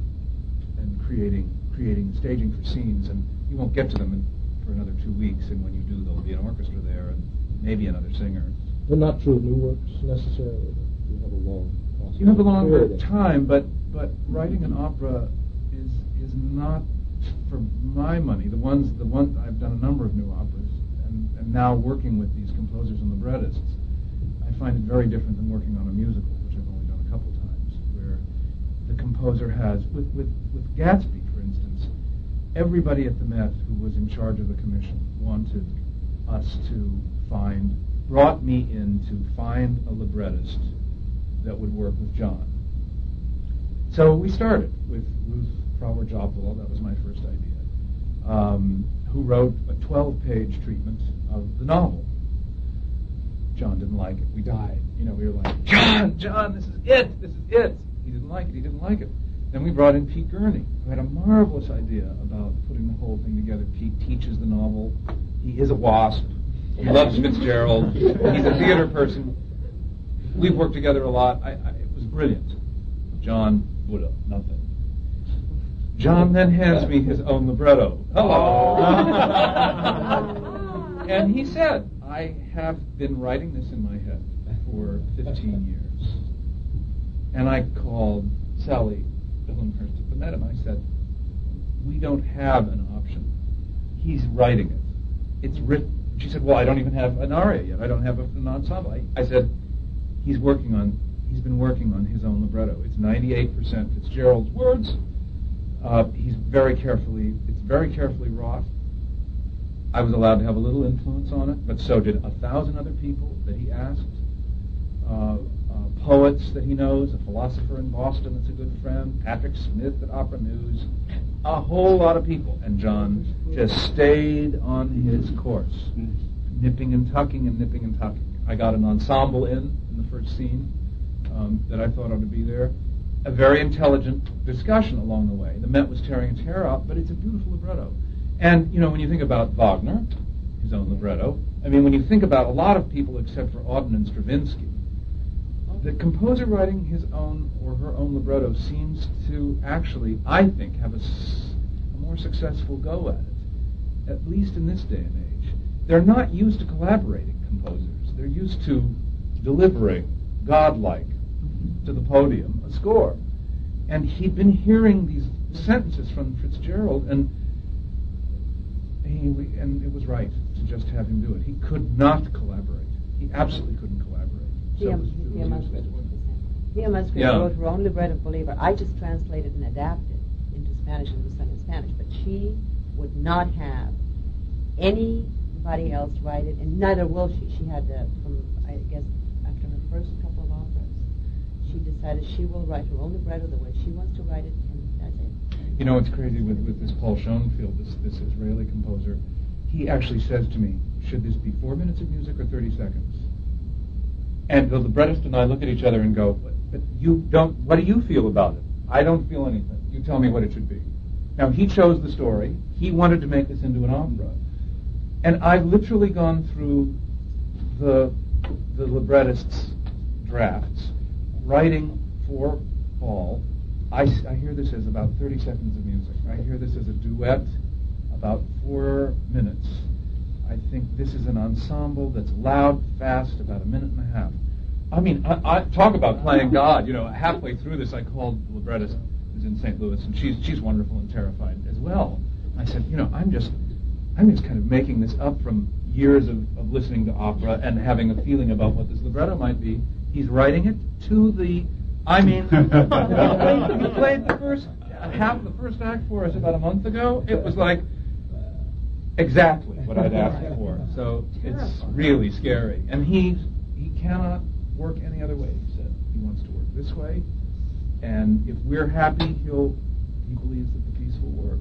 and creating creating staging for scenes, and you won't get to them in, for another two weeks. And when you do, there'll be an orchestra there and maybe another singer. They're not true new works necessarily. You have a long you have a longer time, but but writing an opera is is not, for my money, the ones the one I've done a number of new operas, and, and now working with these composers and librettists, I find it very different than working on a musical, which I've only done a couple times, where the composer has, with, with, with Gatsby, for instance, everybody at the Met who was in charge of the commission wanted us to find, brought me in to find a librettist that would work with John. So we started with Ruth Prower Jopwell, that was my first idea, um, who wrote a twelve-page treatment of the novel. John didn't like it. We died. You know, we were like, John, John, this is it, this is it. He didn't like it, he didn't like it. Then we brought in Pete Gurney, who had a marvelous idea about putting the whole thing together. Pete teaches the novel. He is a wasp. He loves Fitzgerald. He's a theater person. We've worked together a lot. I, I, it was brilliant. John would have nothing. John then hands me his own libretto. Hello. And he said, I have been writing this in my head for fifteen years. And I called Sally Billinghurst at the Met, and I said, we don't have an option. He's writing it. It's written. She said, well, I don't even have an aria yet. I don't have an ensemble. I, I said, he's working on, he's been working on his own libretto. It's ninety-eight percent Fitzgerald's words. Uh, he's very carefully, it's very carefully wrought. I was allowed to have a little influence on it, but so did a thousand other people that he asked, uh, uh, poets that he knows, a philosopher in Boston that's a good friend, Patrick Smith at Opera News, a whole lot of people. And John just stayed on his course, nipping and tucking and nipping and tucking. I got an ensemble in, in the first scene um, that I thought ought to be there. A very intelligent discussion along the way. The Met was tearing its hair out, but it's a beautiful libretto. And, you know, when you think about Wagner, his own libretto, I mean, when you think about a lot of people except for Auden and Stravinsky, the composer writing his own or her own libretto seems to actually, I think, have a, a more successful go at it, at least in this day and age. They're not used to collaborating, composers. They're used to delivering, godlike, to the podium, a score. And he'd been hearing these sentences from Fitzgerald, and he we, and it was right to just have him do it. He could not collaborate. He absolutely couldn't collaborate. So it was, it was Thea Musgrave yeah. wrote her own libretto, Believer. I just translated and adapted into Spanish and was sung in Spanish, but she would not have anybody else write it, and neither will she. She had to, from, I guess, after her first couple of operas, she decided she will write her own libretto the way she wants to write it, and that's it. You know, it's crazy with, with this Paul Schoenfield, this, this Israeli composer. He actually says to me, should this be four minutes of music or thirty seconds? And the librettist and I look at each other and go, but, but you don't, what do you feel about it? I don't feel anything. You tell me what it should be. Now, he chose the story. He wanted to make this into an opera. And I've literally gone through the the librettist's drafts, writing for Paul. I, I hear this as about thirty seconds of music. I hear this as a duet, about four minutes. I think this is an ensemble that's loud, fast, about a minute and a half. I mean, I, I talk about playing God. You know, halfway through this, I called the librettist, who's in Saint Louis, and she's she's wonderful and terrified as well. I said, you know, I'm just I'm just kind of making this up from years of, of listening to opera and having a feeling about what this libretto might be, he's writing it to the, I mean, he played the first half, the first act for us about a month ago. It was like exactly what I'd asked for. So it's really scary. And he he cannot work any other way. He said he wants to work this way. And if we're happy, he'll he believes that the piece will work.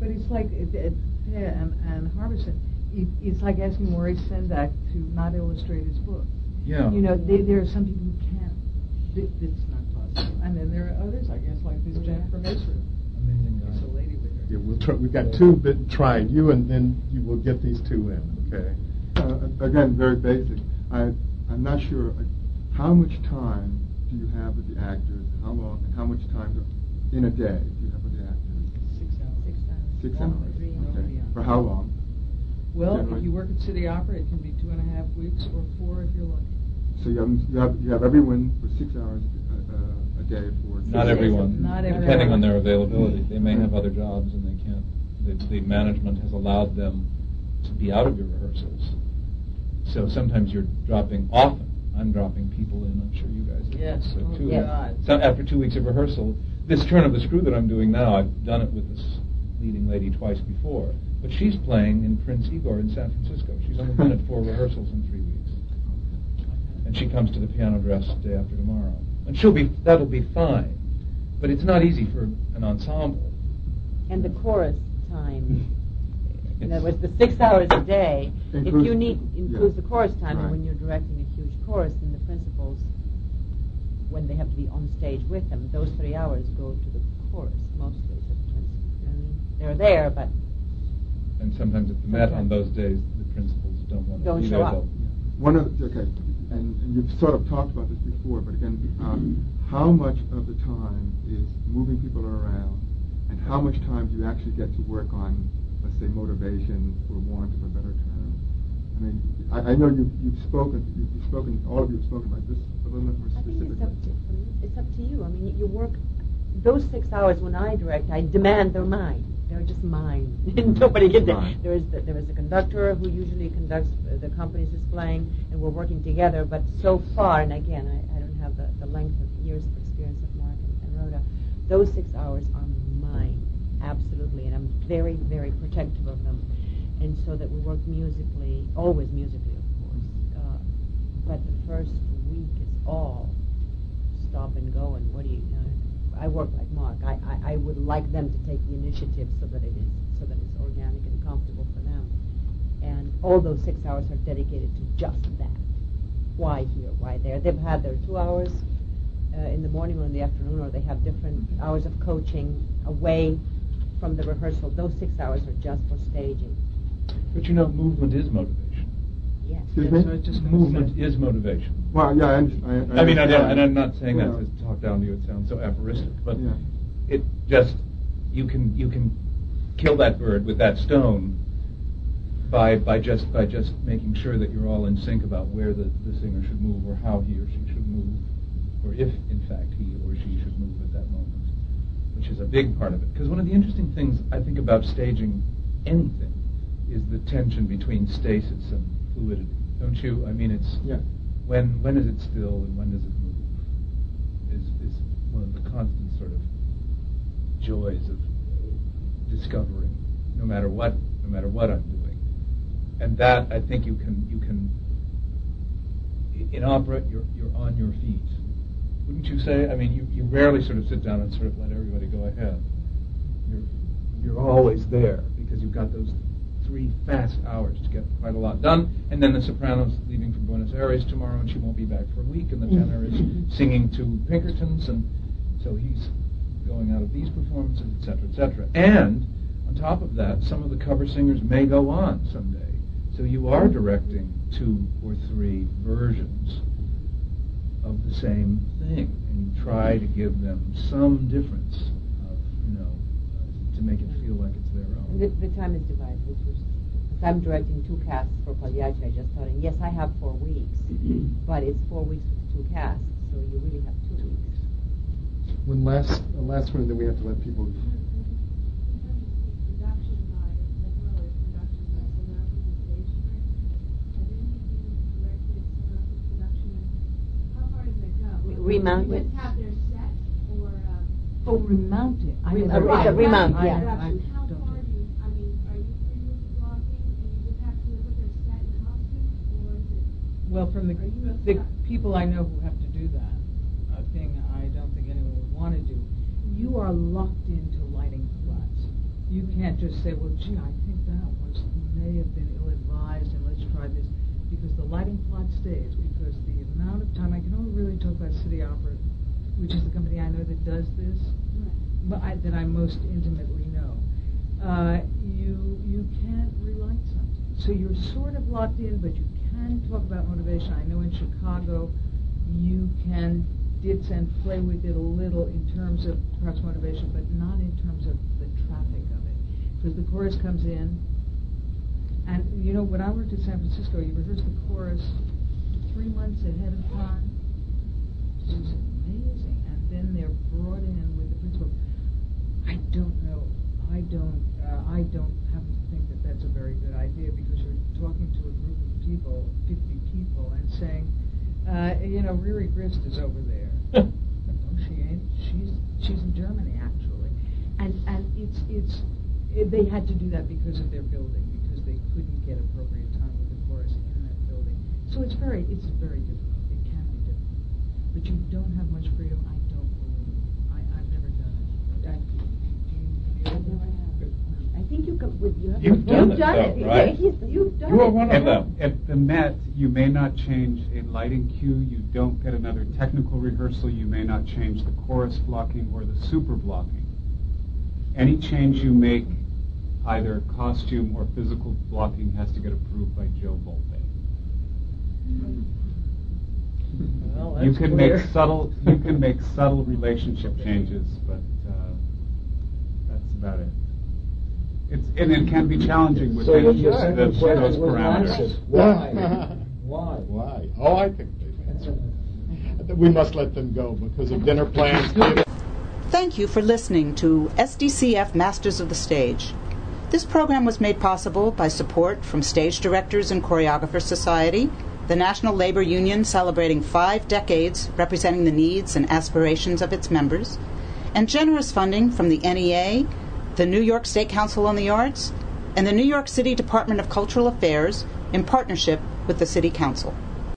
But it's like it, it, yeah, and, and Harbison. It, it's like asking Maurice Sendak to not illustrate his book. Yeah. You know, they, there are some people who can't. It, it's not possible. And then there are others, I guess, like this Jen from Israel. Amazing guy. It's a lady with her. Yeah, we'll try, we've got two been tried. You and then you will get these two in. Okay. Uh, again, very basic. I I'm not sure uh, how much time do you have with the actors? How long? How much time do, in a day do you have with the actors? Six hours. Six hours. Six hours. Long, three okay. Hours. For how long? Well, generally? If you work at City Opera, it can be two and a half weeks or four if you're lucky. So you have you have, you have everyone for six hours uh, a day for. Not days. Everyone. Not everyone. Depending on their availability, they may have other jobs and they can't. The, the management has allowed them to be out of your rehearsals. So sometimes you're dropping often. I'm dropping people in. I'm sure you guys do. Yes. So oh two God. So after two weeks of rehearsal, this turn of the screw that I'm doing now, I've done it with this leading lady twice before, but she's playing in Prince Igor in San Francisco. She's only been at four rehearsals in three weeks, and she comes to the piano dress the day after tomorrow, and she'll be that'll be fine, but it's not easy for an ensemble. And the chorus time. In other words, the six hours a day, includes, if you need, includes yeah. the chorus time, right. And when you're directing a huge chorus, then the principals, when they have to be on stage with them, those three hours go to the chorus mostly. So the principals, and they're there, but... And sometimes at the Met on those days, the principals don't want to be there. Don't show up. One of the, okay, and, and you've sort of talked about this before, but again, um, how much of the time is moving people around, and how much time do you actually get to work on let's say motivation, or want of a better term. I mean, I, I know you've, you've spoken, you've, you've spoken, all of you have spoken about this a little bit more specifically. I think it's up to, it's up to you. I mean, you work, those six hours when I direct, I demand they're mine. They're just mine. Nobody gets it. There is the, there is a conductor who usually conducts the company's displaying, and we're working together, but so far, and again, I, I don't have the, the length of years of experience of Mark and, and Rhoda, those six hours are mine. Absolutely, and I'm very, very protective of them, and so that we work musically, always musically, of course. Uh, but the first week is all stop and go. And what do you? Uh, I work like Mark. I, I, I would like them to take the initiative so that it is so that it's organic and comfortable for them. And all those six hours are dedicated to just that. Why here? Why there? They've had their two hours uh, in the morning or in the afternoon, or they have different hours of coaching away from the rehearsal. Those six hours are just for staging. But you know, movement is motivation. Yes. Excuse me? So it's just movement is motivation. Well, yeah, I understand. I, I, I mean, I, I, and I'm not saying yeah. that to talk down to you. It sounds so aphoristic, but yeah. it just you can you can kill that bird with that stone by by just by just making sure that you're all in sync about where the, the singer should move or how he or she should move, or if in fact he or she should move at that moment. Which is a big part of it. Because one of the interesting things I think about staging anything is the tension between stasis and fluidity. Don't you? I mean, it's yeah. when when is it still and when does it move? Is is one of the constant sort of joys of discovering, no matter what, no matter what I'm doing. And that I think you can you can in opera you're you're on your feet. Wouldn't you say? I mean, you, you rarely sort of sit down and sort of let everybody go ahead. You're you're always there because you've got those three fast hours to get quite a lot done. And then the soprano's leaving for Buenos Aires tomorrow, and she won't be back for a week. And the tenor is singing to Pinkertons, and so he's going out of these performances, et cetera, et cetera. And on top of that, some of the cover singers may go on someday. So you are directing two or three versions of the same thing, and you try to give them some difference, of, you know, uh, to make it feel like it's their own. The, the time is divided, which is because I'm directing two casts for Pagliacci. I just thought, and yes, I have four weeks, but it's four weeks with two casts, so you really have two weeks. One last, uh, last one, and then we have to let people. Production life, as well as production life, and now presentation. remount it. Have their set or, um, oh, remount it. I remount, right. It's a remount, I, yeah. I, I, how far do you, I mean, are you free with blocking and you just have to live with their set and costume, or is it? Well, from the, the people I know who have to do that, a thing I don't think anyone would want to do, you are locked into lighting plots. You can't just say, well, gee, I think that was may have been ill-advised and let's try this, because the lighting plot stays, because the amount of time, I can only really talk about City Opera, which is the company I know that does this, but I, that I most intimately know. Uh, you you can't relight something. So you're sort of locked in, but you can talk about motivation. I know in Chicago you can ditz and play with it a little in terms of perhaps motivation, but not in terms of the traffic of it. Because the chorus comes in, and you know, when I worked in San Francisco, you rehearse the chorus three months ahead of time. It was amazing. And then they're brought in with the principal. I don't know. I don't. Uh, I don't happen to think that that's a very good idea, because you're talking to a group of people, fifty people, and saying, uh, you know, Riri Grist is over there. No, she ain't. She's she's in Germany actually. And and it's it's it, they had to do that because of their building. They couldn't get appropriate time with the chorus in that building. So it's very, it's very difficult. It can be difficult. But you don't have much freedom, I don't believe. I, I've never done it. I, do you feel I've never have. I think you could, with you have you've done, you've done it, done it. Though, right? You've done you are one it. Of them. At the Met, you may not change a lighting cue. You don't get another technical rehearsal. You may not change the chorus blocking or the super blocking. Any change you make, either costume or physical blocking, has to get approved by Joe Volpe. Well, that's you can clear. make subtle you can make subtle relationship changes, but uh, that's about it. It's and it can be challenging with so any those, right. those, yeah. those parameters. Why? Why? Why? Oh, I think they we must let them go because of dinner plans. Thank you for listening to S D C F Masters of the Stage. This program was made possible by support from Stage Directors and Choreographers Society, the National Labor Union celebrating five decades representing the needs and aspirations of its members, and generous funding from the N E A, the New York State Council on the Arts, and the New York City Department of Cultural Affairs in partnership with the City Council.